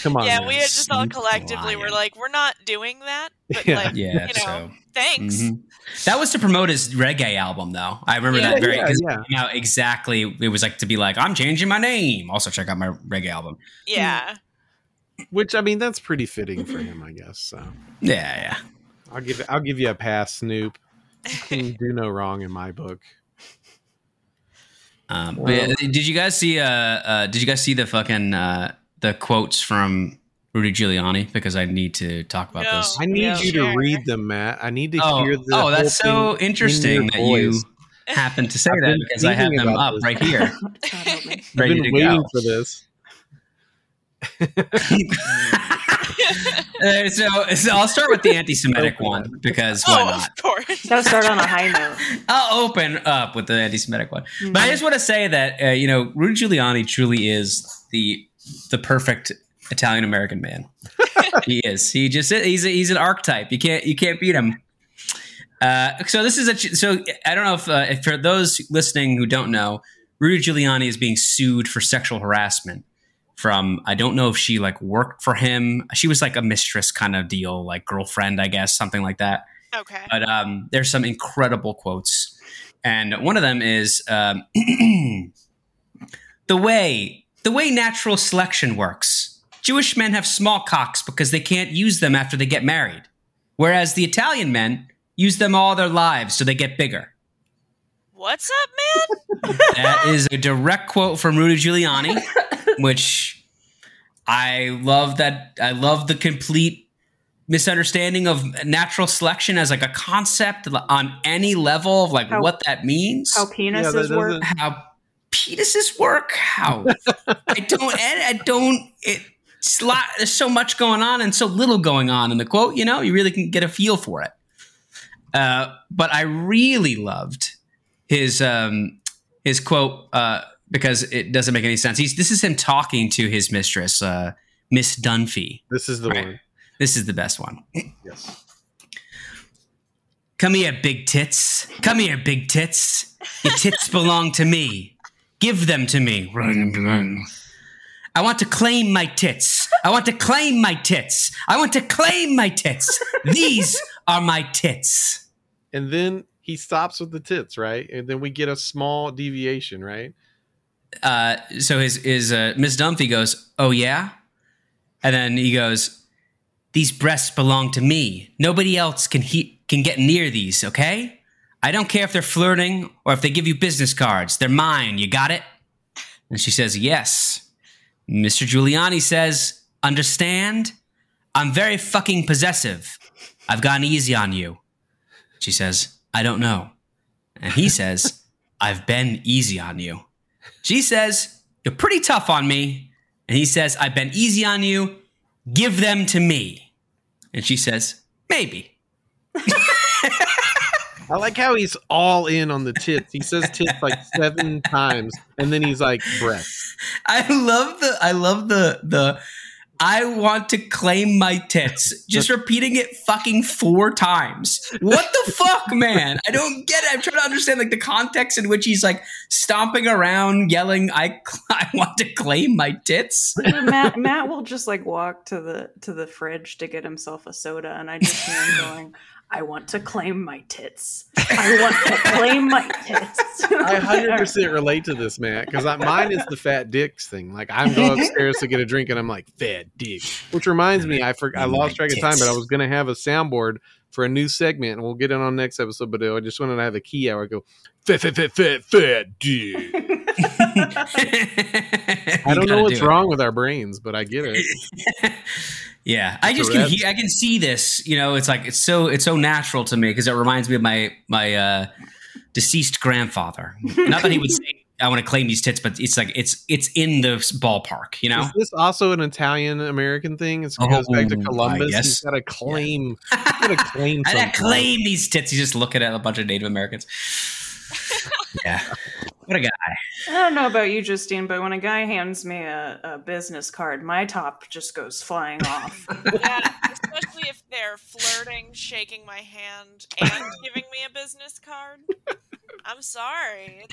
Come on. Yeah, man. We had just all collectively were like, we're not doing that. But like, so, thanks. Mm-hmm. That was to promote his reggae album, though. I remember that very. Now, exactly. It was like to be like, I'm changing my name. Also, check out my reggae album. Yeah. Which, I mean, that's pretty fitting for him, I guess. So yeah. I'll give you a pass, Snoop. You do no wrong in my book. But did you guys see the fucking the quotes from Rudy Giuliani? Because I need to talk about this. I need you to read them, Matt. I need to hear the. Oh, that's so interesting that you happen to say that, because I have them up right here. I've been waiting for this. So I'll start with the anti-Semitic one, because why not? Of course. That'll start on a high note. I'll open up with the anti-Semitic one, mm-hmm. But I just want to say that Rudy Giuliani truly is the perfect Italian-American man. He is. He just he's an archetype. You can't beat him. So I don't know if for those listening who don't know, Rudy Giuliani is being sued for sexual harassment. From, I don't know if she like worked for him. She was like a mistress kind of deal, like girlfriend, I guess, something like that. Okay. But there's some incredible quotes. And one of them is, the way natural selection works. Jewish men have small cocks because they can't use them after they get married. Whereas the Italian men use them all their lives so they get bigger. What's up, man? That is a direct quote from Rudy Giuliani. Which I love that. I love the complete misunderstanding of natural selection as like a concept on any level of like what that means. How penises work. How there's so much going on and so little going on in the quote, you really can get a feel for it. But I really loved his quote, because it doesn't make any sense. This is him talking to his mistress, Miss Dunphy. This is the one. This is the best one. Yes. Come here, big tits. Come here, big tits. Your tits belong to me. Give them to me. I want to claim my tits. I want to claim my tits. I want to claim my tits. These are my tits. And then he stops with the tits, right? And then we get a small deviation, right? So his Miss Dunphy goes, "Oh yeah, And then he goes, "These breasts belong to me. Nobody else can get near these, okay? I don't care if they're flirting or if they give you business cards. They're mine. You got it?" And she says, "Yes." Mr. Giuliani says, "Understand? I'm very fucking possessive. I've gotten easy on you." She says, "I don't know." And he says, "I've been easy on you." She says, "You're pretty tough on me." And he says, "I've been easy on you. Give them to me." And she says, "Maybe." I like how he's all in on the tits. He says tits like 7 times, and then he's like, "Breasts." I love the "I want to claim my tits," just repeating it fucking 4 times. What the fuck, man? I don't get it. I'm trying to understand like the context in which he's like stomping around, yelling, I want to claim my tits." Matt will just like walk to the fridge to get himself a soda, and I just hear him going, "I want to claim my tits. I want to claim my tits." I 100% relate to this, Matt, because mine is the fat dicks thing. Like, I'm going upstairs to get a drink, and I'm like, "Fat dick," which reminds me, I lost track of time, but I was going to have a soundboard for a new segment, and we'll get it on next episode. But I just wanted to have a key hour. I go, fat dick. I don't know what's wrong with our brains, but I get it. Yeah, I can see this. You know, it's like it's so natural to me because it reminds me of my deceased grandfather. Not that he would say, "I want to claim these tits," but it's like it's in the ballpark. You know, is this also an Italian American thing? It goes back to Columbus. Yes. He's got to claim. Yeah. He's got to claim. I gotta claim these tits. He's just looking at a bunch of Native Americans. Yeah. What a guy. I don't know about you, Justine, but when a guy hands me a business card, my top just goes flying off. Yeah, especially if they're flirting, shaking my hand, and giving me a business card. I'm sorry.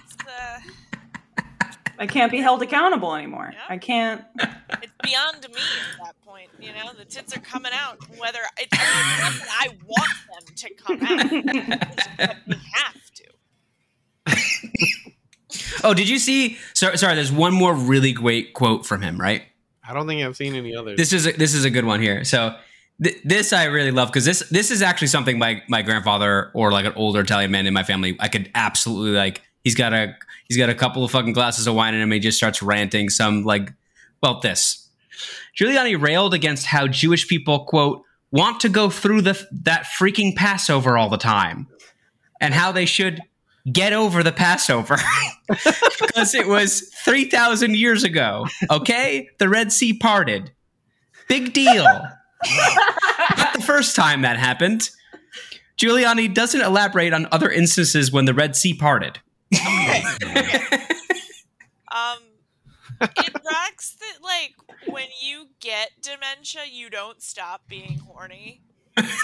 I can't be held accountable anymore. Yeah. I can't. It's beyond me at that point. You know, the tits are coming out. Whether it's I want them to come out, but we have to. Oh, did you see? Sorry, there's one more really great quote from him, right? I don't think I've seen any others. This is a good one here. So this I really love because this is actually something my grandfather or like an older Italian man in my family, I could absolutely like. He's got a couple of fucking glasses of wine in him. And he just starts ranting some like about this. Giuliani railed against how Jewish people, quote, want to go through that freaking Passover all the time, and how they should get over the Passover because it was 3,000 years ago. Okay? The Red Sea parted. Big deal. Not the first time that happened. Giuliani doesn't elaborate on other instances when the Red Sea parted. It rocks that, like, when you get dementia, you don't stop being horny.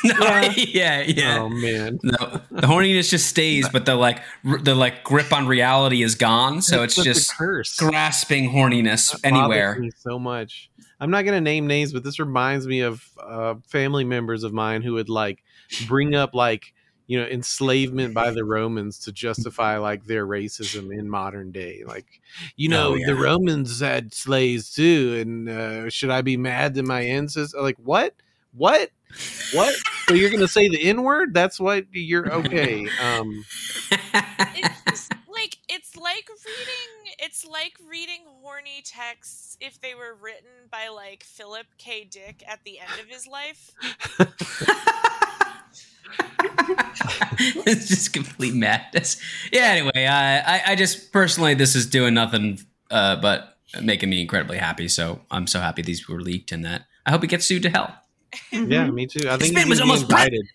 No, yeah. Oh man, no. The horniness just stays, but the grip on reality is gone. So it's just curse. Grasping horniness that anywhere. Me so much. I'm not gonna name names, but this reminds me of family members of mine who would like bring up like, you know, enslavement by the Romans to justify like their racism in modern day. Like, you know, the Romans had slaves too, and should I be mad that my ancestors? Like, what? So you're gonna say the N-word? That's what you're okay. It's just like it's like reading horny texts if they were written by like Philip K. Dick at the end of his life. It's just complete madness. Yeah. Anyway, I just personally, this is doing nothing but making me incredibly happy. So I'm so happy these were leaked, and that I hope it gets sued to hell. Yeah, me too. I think it was almost invited.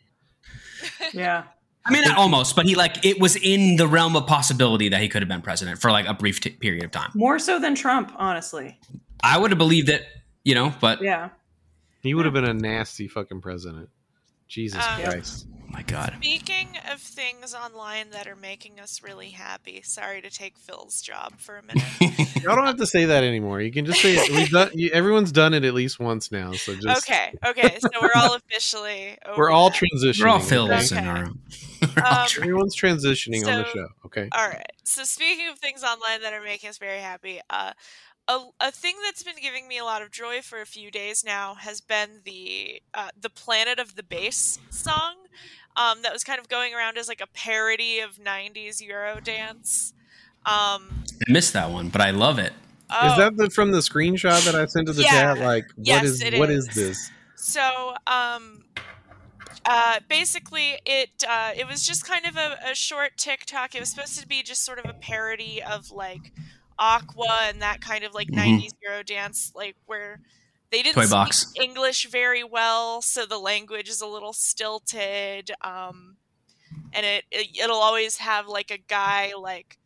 Yeah, I mean, not almost, but he like it was in the realm of possibility that he could have been president for like a brief period of time. More so than Trump, honestly. I would have believed it, you know, but yeah, he would have been a nasty fucking president. Jesus Christ! Oh my God. Speaking of things online that are making us really happy, sorry to take Phil's job for a minute. Y'all don't have to say that anymore. You can just say it. Everyone's done it at least once now. So just okay. So we're all officially. We're all transitioning. We're all Phils in our room. Everyone's transitioning on the show. Okay. All right. So speaking of things online that are making us very happy, a thing that's been giving me a lot of joy for a few days now has been the Planet of the Bass song that was kind of going around as like a parody of 90s Eurodance. I missed that one, but I love it. Oh. Is that from the screenshot that I sent to the chat? Like, what is this? So, basically, it was just kind of a short TikTok. It was supposed to be just sort of a parody of like Aqua and that kind of like 90s Eurodance, like where they didn't speak English very well, so the language is a little stilted. And it'll always have like a guy like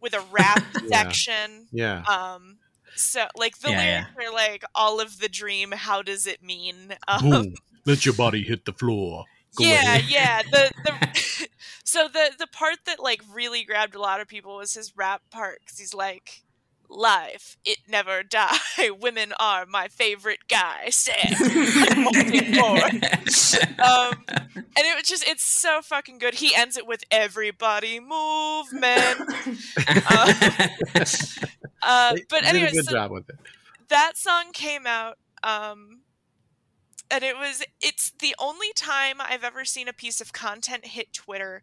with a rap section. Yeah. So like the lyrics are like all of the dream, how does it mean? Boom. Let your body hit the floor. Go ahead. Yeah. The so the part that like really grabbed a lot of people was his rap part, because he's like, life, it never die. Women are my favorite guy. Sad. And it was just, it's so fucking good. He ends it with everybody move, man. But anyway, did a good job with it. That song came out, and it's the only time I've ever seen a piece of content hit Twitter,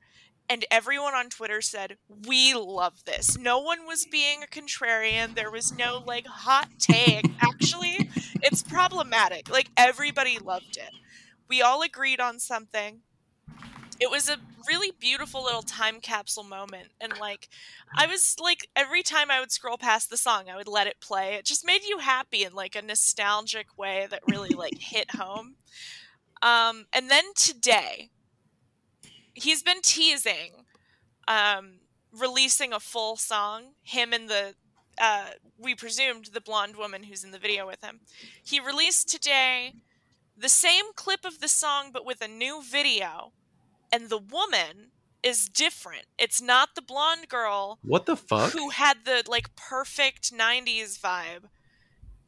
and everyone on Twitter said, we love this. No one was being a contrarian. There was no, like, hot take. Actually, it's problematic. Like, everybody loved it. We all agreed on something. It was a really beautiful little time capsule moment. And, like, I was, like, every time I would scroll past the song, I would let it play. It just made you happy in, like, a nostalgic way that really, like, hit home. And then today... he's been teasing releasing a full song, him and the, we presumed, the blonde woman who's in the video with him. He released today the same clip of the song, but with a new video. And the woman is different. It's not the blonde girl. What the fuck? Who had the, like, perfect 90s vibe.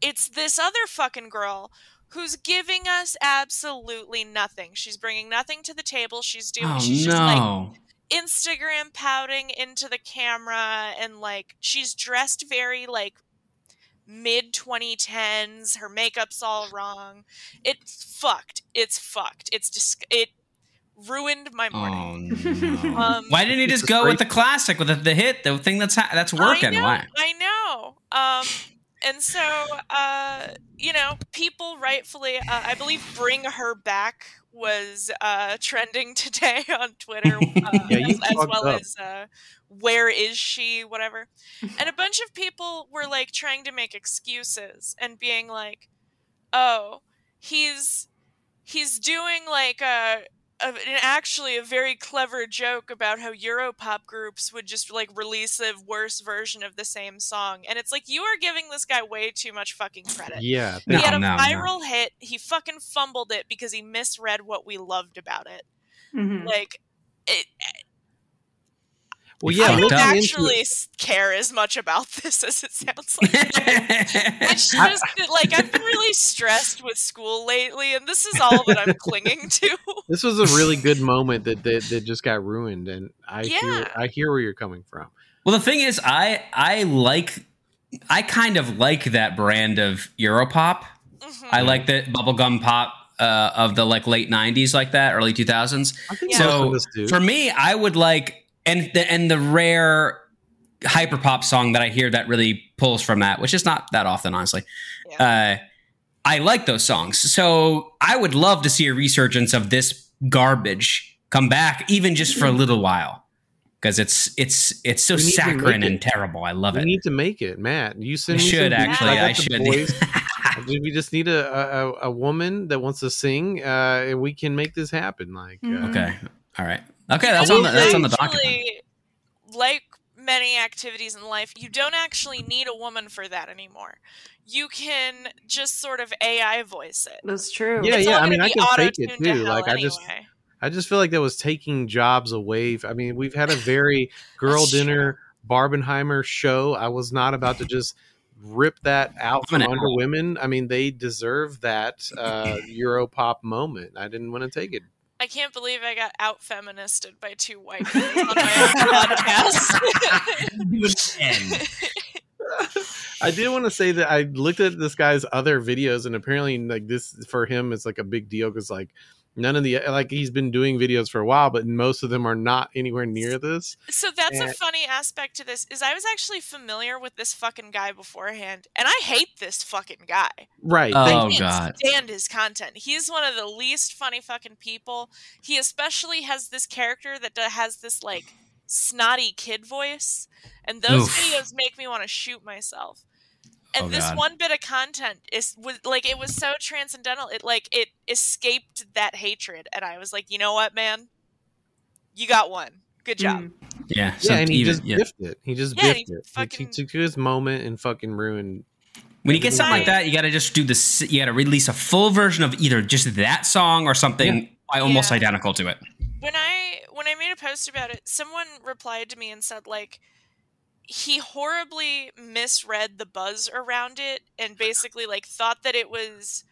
It's this other fucking girl who's giving us absolutely nothing. She's bringing nothing to the table. She's just like Instagram pouting into the camera, and like she's dressed very like mid 2010s. Her makeup's all wrong. It's fucked. It ruined my morning. Oh, no. Why didn't he just go with the classic, with the hit, the thing that's working? I know. And so, people rightfully, I believe Bring Her Back was trending today on Twitter, as well as Where Is She, whatever. And a bunch of people were, like, trying to make excuses and being like, oh, he's doing, like, a very clever joke about how Europop groups would just like release a worse version of the same song. And it's like, you are giving this guy way too much fucking credit. Yeah. He had a viral hit. He fucking fumbled it because he misread what we loved about it. Mm-hmm. Like, I don't actually care as much about this as it sounds like. It's just like I've been really stressed with school lately, and this is all that I'm clinging to. This was a really good moment that just got ruined, and I hear where you're coming from. Well, the thing is, I kind of like that brand of Europop. Mm-hmm. I like the bubblegum pop of the like late 90s, like that early 2000s. So for me, I would like. And the rare hyperpop song that I hear that really pulls from that, which is not that often, honestly. Yeah. I like those songs. So I would love to see a resurgence of this garbage come back, even just for a little while, because it's so saccharine and terrible. I love it. We need to make it, Matt. You should actually. I should. We just need a woman that wants to sing, and we can make this happen. Like okay, all right. Okay, that's on the document. Like many activities in life, you don't actually need a woman for that anymore. You can just sort of AI voice it. That's true. Yeah, yeah. I mean, I can fake it too. Like I just feel like that was taking jobs away. I mean, we've had a very girl dinner Barbenheimer show. I was not about to just rip that out from under women. I mean, they deserve that Europop moment. I didn't want to take it. I can't believe I got out-feministed by two white girls on my own podcast. I did want to say that I looked at this guy's other videos, and apparently, like, this for him is like a big deal because, like, none of the, like, he's been doing videos for a while, but most of them are not anywhere near this. So that's a funny aspect to this is I was actually familiar with this fucking guy beforehand, and I hate this fucking guy. Right. Oh, I can't stand his content. He's one of the least funny fucking people. He especially has this character that has this, like, snotty kid voice, and those videos make me want to shoot myself. And this one bit of content was so transcendental. It escaped that hatred, and I was like, you know what, man, you got one. Good job. Yeah, yeah. And he just biffed it. He just biffed it. Fucking... He took his moment and fucking ruined. When you get something like that, you got to just do this. You got to release a full version of either just that song or something almost identical to it. When I made a post about it, someone replied to me and said, like, he horribly misread the buzz around it and basically, like, thought that it was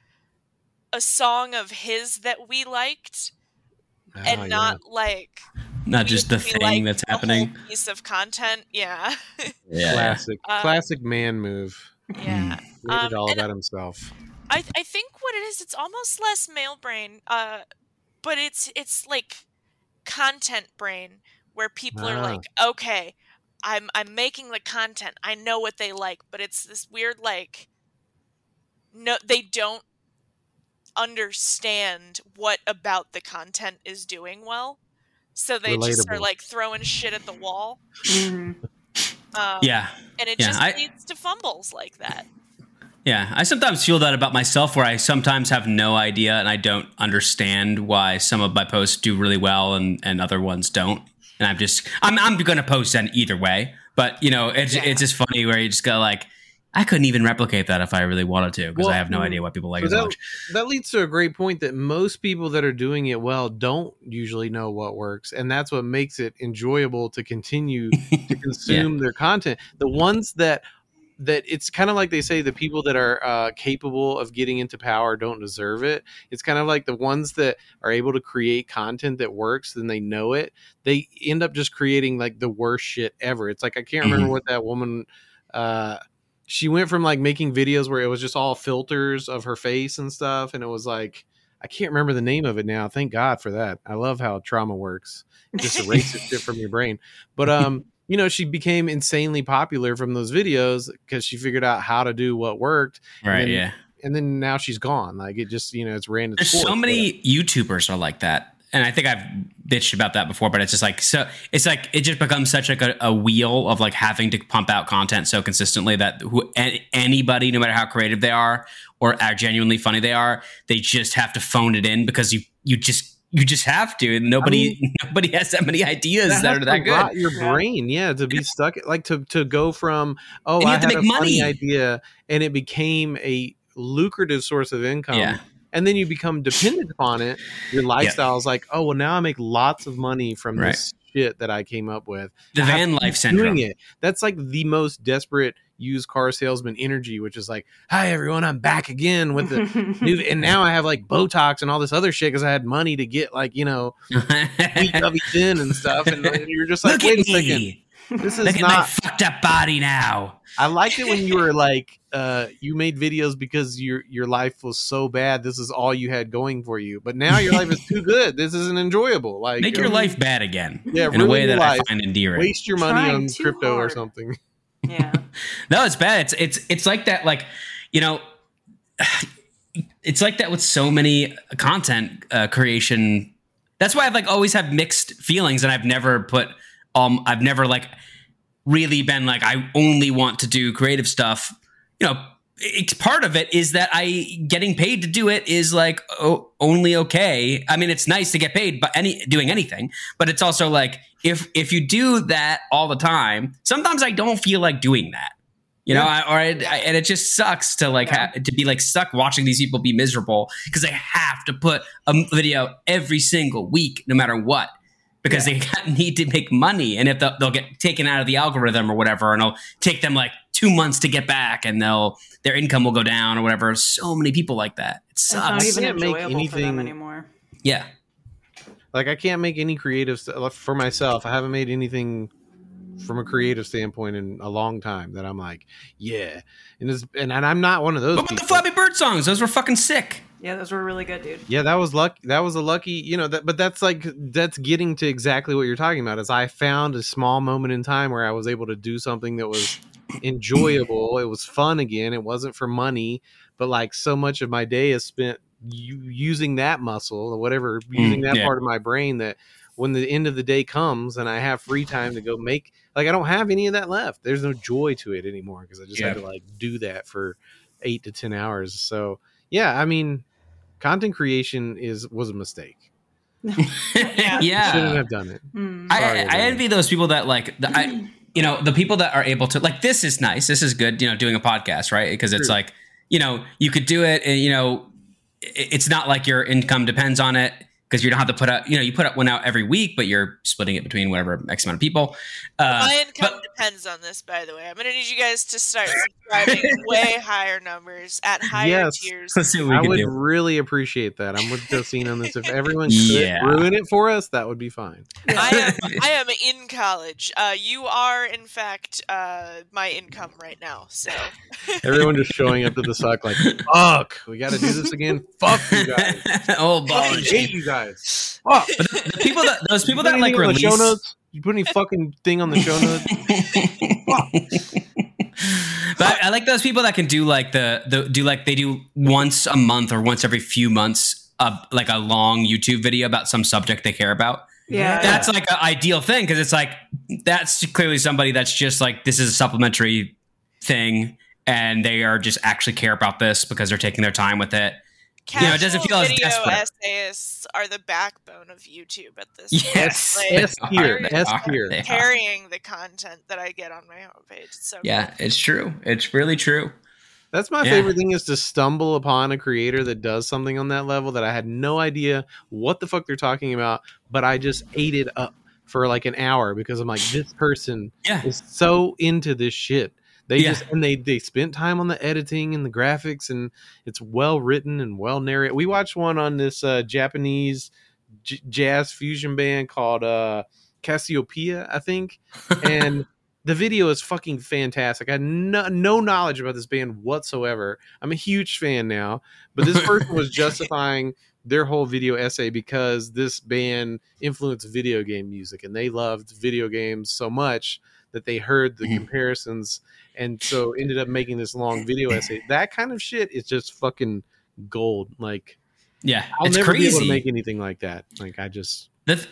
a song of his that we liked and not just the thing that's happening. Whole piece of content. Yeah. Yeah. Classic man move. Yeah. Made it all about himself. I think what it is, it's almost less male brain, but it's like content brain where people are like, okay, I'm making the content. I know what they like, but it's this weird, like, no, they don't understand what about the content is doing well. So they just are like throwing shit at the wall. Mm-hmm. And it just leads to fumbles like that. Yeah, I sometimes feel that about myself, where I sometimes have no idea and I don't understand why some of my posts do really well and other ones don't. And I'm going to post that either way. But, you know, it's just funny where you just go like, I couldn't even replicate that if I really wanted to, because I have no idea what people like so much. That leads to a great point that most people that are doing it well don't usually know what works. And that's what makes it enjoyable to continue to consume their content. The ones that it's kind of like they say the people that are capable of getting into power don't deserve it. It's kind of like the ones that are able to create content that works, then they know it. They end up just creating like the worst shit ever. It's like, I can't remember what that woman, she went from like making videos where it was just all filters of her face and stuff. And it was like, I can't remember the name of it now. Thank God for that. I love how trauma works. Just erases shit from your brain. But, you know, she became insanely popular from those videos because she figured out how to do what worked. Right. And then now she's gone. Like, it just, you know, it's random. There's so many YouTubers are like that. And I think I've bitched about that before, but it's just like, so it's like, it just becomes such like a wheel of like having to pump out content so consistently that anybody, no matter how creative they are or how genuinely funny they are, they just have to phone it in because you just have to, and nobody has that many ideas that are that good. Rot your brain, to be stuck, like to go from I had a funny idea, and it became a lucrative source of income, and then you become dependent upon it. Your lifestyle is like, oh well, now I make lots of money from this shit that I came up with. The van life syndrome. Doing it. That's like the most desperate used car salesman energy, which is like, hi everyone, I'm back again with the new, and now I have like Botox and all this other shit because I had money to get like, you know, week thin and stuff, and you're just like, wait a second, this is not my fucked up body now. I liked it when you were like, you made videos because your life was so bad, this is all you had going for you, but now your life is too good, this isn't enjoyable. Like, make your life bad again in a way that I find endearing. Waste your money on crypto or something. Yeah. No, it's bad. It's like that, like, you know, it's like that with so many content creation. That's why I've like always had mixed feelings, and I've never put I've never like really been like, I only want to do creative stuff. You know, it's part of it is that I getting paid to do it is like only okay. I mean, it's nice to get paid, but doing anything, but it's also like if you do that all the time, sometimes I don't feel like doing that, you know, and it just sucks to like to be like stuck watching these people be miserable because they have to put a video every single week, no matter what, because they need to make money. And if they'll get taken out of the algorithm or whatever, and it'll take them like 2 months to get back, and their income will go down or whatever. So many people like that. It sucks. It's not even enjoyable for them anymore. Yeah. Like, I can't make any creative stuff for myself. I haven't made anything from a creative standpoint in a long time that I'm like, yeah. And I'm not one of those. But the Flappy Bird songs, those were fucking sick. Yeah, those were really good, dude. Yeah, that was lucky. That was a lucky, you know, that, but that's like, that's getting to exactly what you're talking about, is I found a small moment in time where I was able to do something that was enjoyable. It was fun again. It wasn't for money, but like so much of my day is spent using that muscle or whatever, using that part of my brain that when the end of the day comes and I have free time to go make, like, I don't have any of that left. There's no joy to it anymore because I just had to like do that for 8 to 10 hours. So yeah, I mean, content creation was a mistake. Shouldn't have done it. I envy those people that like the people that are able to, like, this is nice. This is good, you know, doing a podcast, right? Because it's like, you know, you could do it and, you know, it's not like your income depends on it because you don't have to put up, you know, you put up one out every week, but you're splitting it between whatever X amount of people. My income depends on this, by the way. I'm going to need you guys to start subscribing way higher numbers at higher tiers. I would really appreciate that. I'm with Justine on this. If everyone could ruin it for us, that would be fine. I am in college. You are, in fact, my income right now. So everyone just showing up to the suck like, fuck, we got to do this again. Fuck you guys. Oh, I hate you guys. Oh. But the people that those people that like release show notes, you put any fucking thing on the show notes. But I like those people that can do like they do once a month or once every few months like a long YouTube video about some subject they care about. Yeah, that's like an ideal thing because it's like that's clearly somebody that's just like this is a supplementary thing and they are just actually care about this because they're taking their time with it. Casual it doesn't feel as desperate. Essayists are the backbone of YouTube at this point. Yes, they're carrying the content that I get on my homepage. So it's true. It's really true. That's my favorite thing is to stumble upon a creator that does something on that level that I had no idea what the fuck they're talking about, but I just ate it up for like an hour because I'm like, this person is so into this shit. They just and they spent time on the editing and the graphics and it's well written and well narrated. We watched one on this Japanese jazz fusion band called Cassiopeia, I think, and the video is fucking fantastic. I had no knowledge about this band whatsoever. I'm a huge fan now, but this person was justifying their whole video essay because this band influenced video game music and they loved video games so much that they heard the comparisons and so ended up making this long video essay. That kind of shit is just fucking gold. Like, I'll never be able to make anything like that. Like, I just there's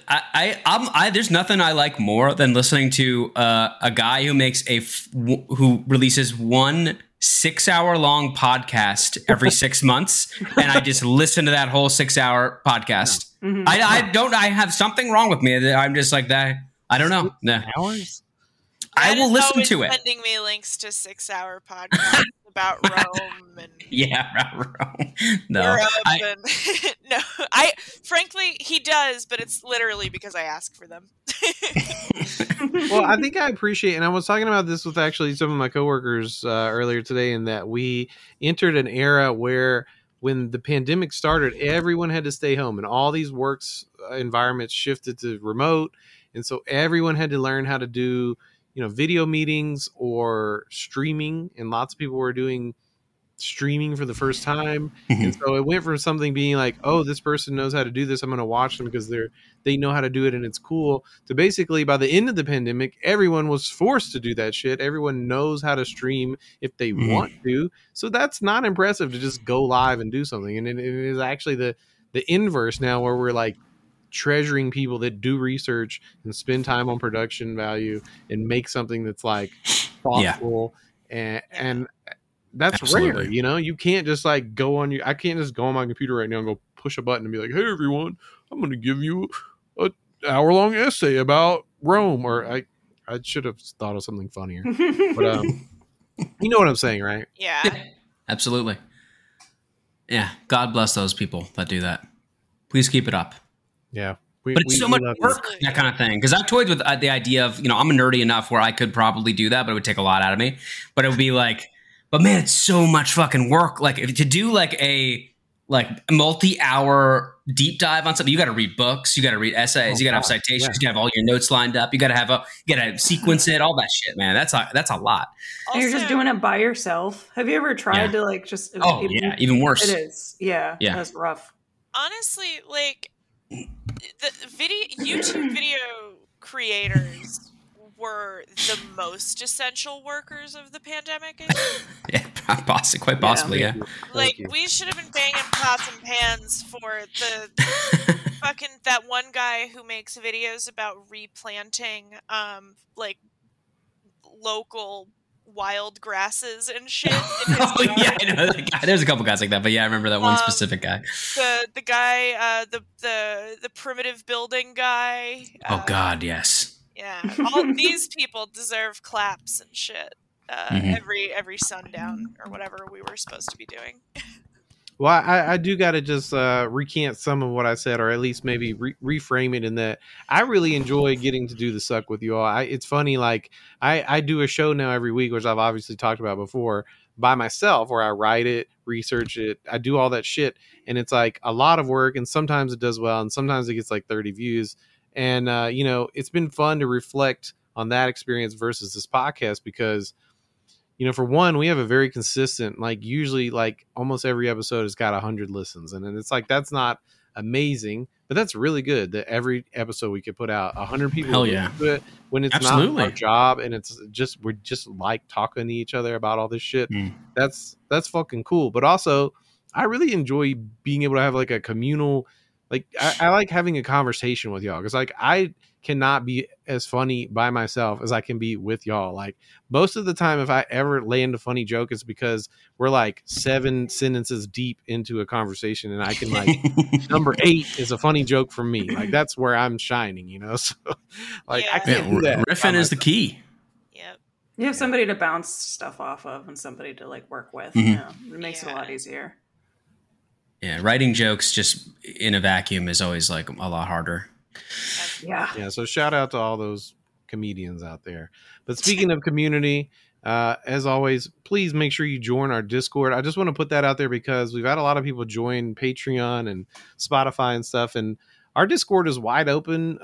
nothing I like more than listening to a guy who makes who releases one 6-hour-long podcast every 6 months, and I just listen to that whole 6-hour podcast. Mm-hmm. I have something wrong with me. I'm just like that. I don't know. Nah. Hours. I will listen to it. Sending me links to 6-hour podcasts about Rome and Rome. No, Europe no. I frankly he does, but it's literally because I ask for them. Well, I think I appreciate, and I was talking about this with actually some of my coworkers earlier today, in that we entered an era where, when the pandemic started, everyone had to stay home, and all these works environments shifted to remote, and so everyone had to learn how to do, you know, video meetings or streaming, and lots of people were doing streaming for the first time. And so it went from something being like, oh, this person knows how to do this, I'm going to watch them because they know how to do it and it's cool, to basically by the end of the pandemic, everyone was forced to do that shit. Everyone knows how to stream if they want to. So that's not impressive to just go live and do something. And it is actually the inverse now, where we're like treasuring people that do research and spend time on production value and make something that's like thoughtful and that's rare. You know, you can't just like go on I can't just go on my computer right now and go push a button and be like, hey everyone, I'm going to give you an hour-long essay about Rome, or I should have thought of something funnier. But you know what I'm saying, right? Yeah. Absolutely. Yeah, God bless those people that do that. Please keep it up. Yeah. But it's so much work, that kind of thing. Because I've toyed with the idea of, you know, I'm nerdy enough where I could probably do that, but it would take a lot out of me. But it would be like, but man, it's so much fucking work. Like, to do like a like multi-hour deep dive on something. You got to read books. You got to read essays. You got to have citations. Yeah. You got to have all your notes lined up. You got to have sequence it. All that shit, man. That's a lot. Also, you're just doing it by yourself. Have you ever tried to like just? Oh yeah, even worse. It is. Yeah. That's rough. Honestly, like the YouTube video creators were the most essential workers of the pandemic. Yeah, quite possibly, yeah. Like, we should have been banging pots and pans for the fucking, that one guy who makes videos about replanting, like, local wild grasses and shit. Yeah, I know that guy. There's a couple guys like that, but yeah, I remember that one specific guy. The guy, the primitive building guy. Oh, God, yes. Yeah, all these people deserve claps and shit every sundown or whatever we were supposed to be doing. Well, I do got to just recant some of what I said, or at least maybe reframe it in that I really enjoy getting to do the suck with you all. It's funny, like I do a show now every week, which I've obviously talked about before, by myself, where I write it, research it, I do all that shit. And it's like a lot of work, and sometimes it does well, and sometimes it gets like 30 views. And, you know, it's been fun to reflect on that experience versus this podcast because, you know, for one, we have a very consistent, like usually like almost every episode has got 100 listens. And it's like, that's not amazing, but that's really good that every episode we could put out 100 people. Hell yeah. Do it when it's not our job. And it's just, we're just like talking to each other about all this shit. Mm. That's fucking cool. But also I really enjoy being able to have like a communal, like I like having a conversation with y'all because like I cannot be as funny by myself as I can be with y'all. Like most of the time, if I ever land a funny joke, it's because we're like 7 sentences deep into a conversation and I can like number 8 is a funny joke from me. Like that's where I'm shining, you know? So like I can't do that. Riffing is the key. Yep. You have somebody to bounce stuff off of and somebody to like work with. Mm-hmm. You know? It makes it a lot easier. Yeah, writing jokes just in a vacuum is always like a lot harder. Yeah. So shout out to all those comedians out there. But speaking of community, as always, please make sure you join our Discord. I just want to put that out there because we've had a lot of people join Patreon and Spotify and stuff. And our Discord is wide open.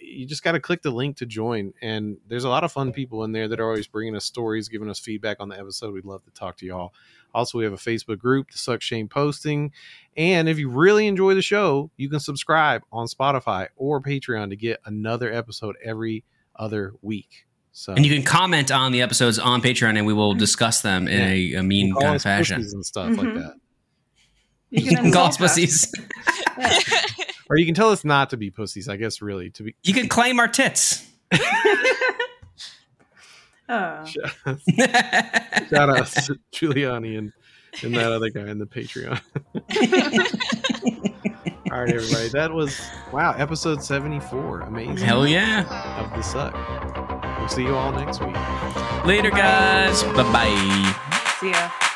You just got to click the link to join. And there's a lot of fun people in there that are always bringing us stories, giving us feedback on the episode. We'd love to talk to y'all. Also, we have a Facebook group, The Suck Shame Posting. And if you really enjoy the show, you can subscribe on Spotify or Patreon to get another episode every other week. So, and you can comment on the episodes on Patreon, and we will discuss them in a mean kind of fashion. And stuff like that. You can call us pussies. Or you can tell us not to be pussies, I guess, really. You can claim our tits. Shout out to Giuliani and that other guy in the Patreon. All right, everybody. That was, episode 74. Amazing. Hell yeah. Of The Suck. We'll see you all next week. Later, guys. Bye-bye. See ya.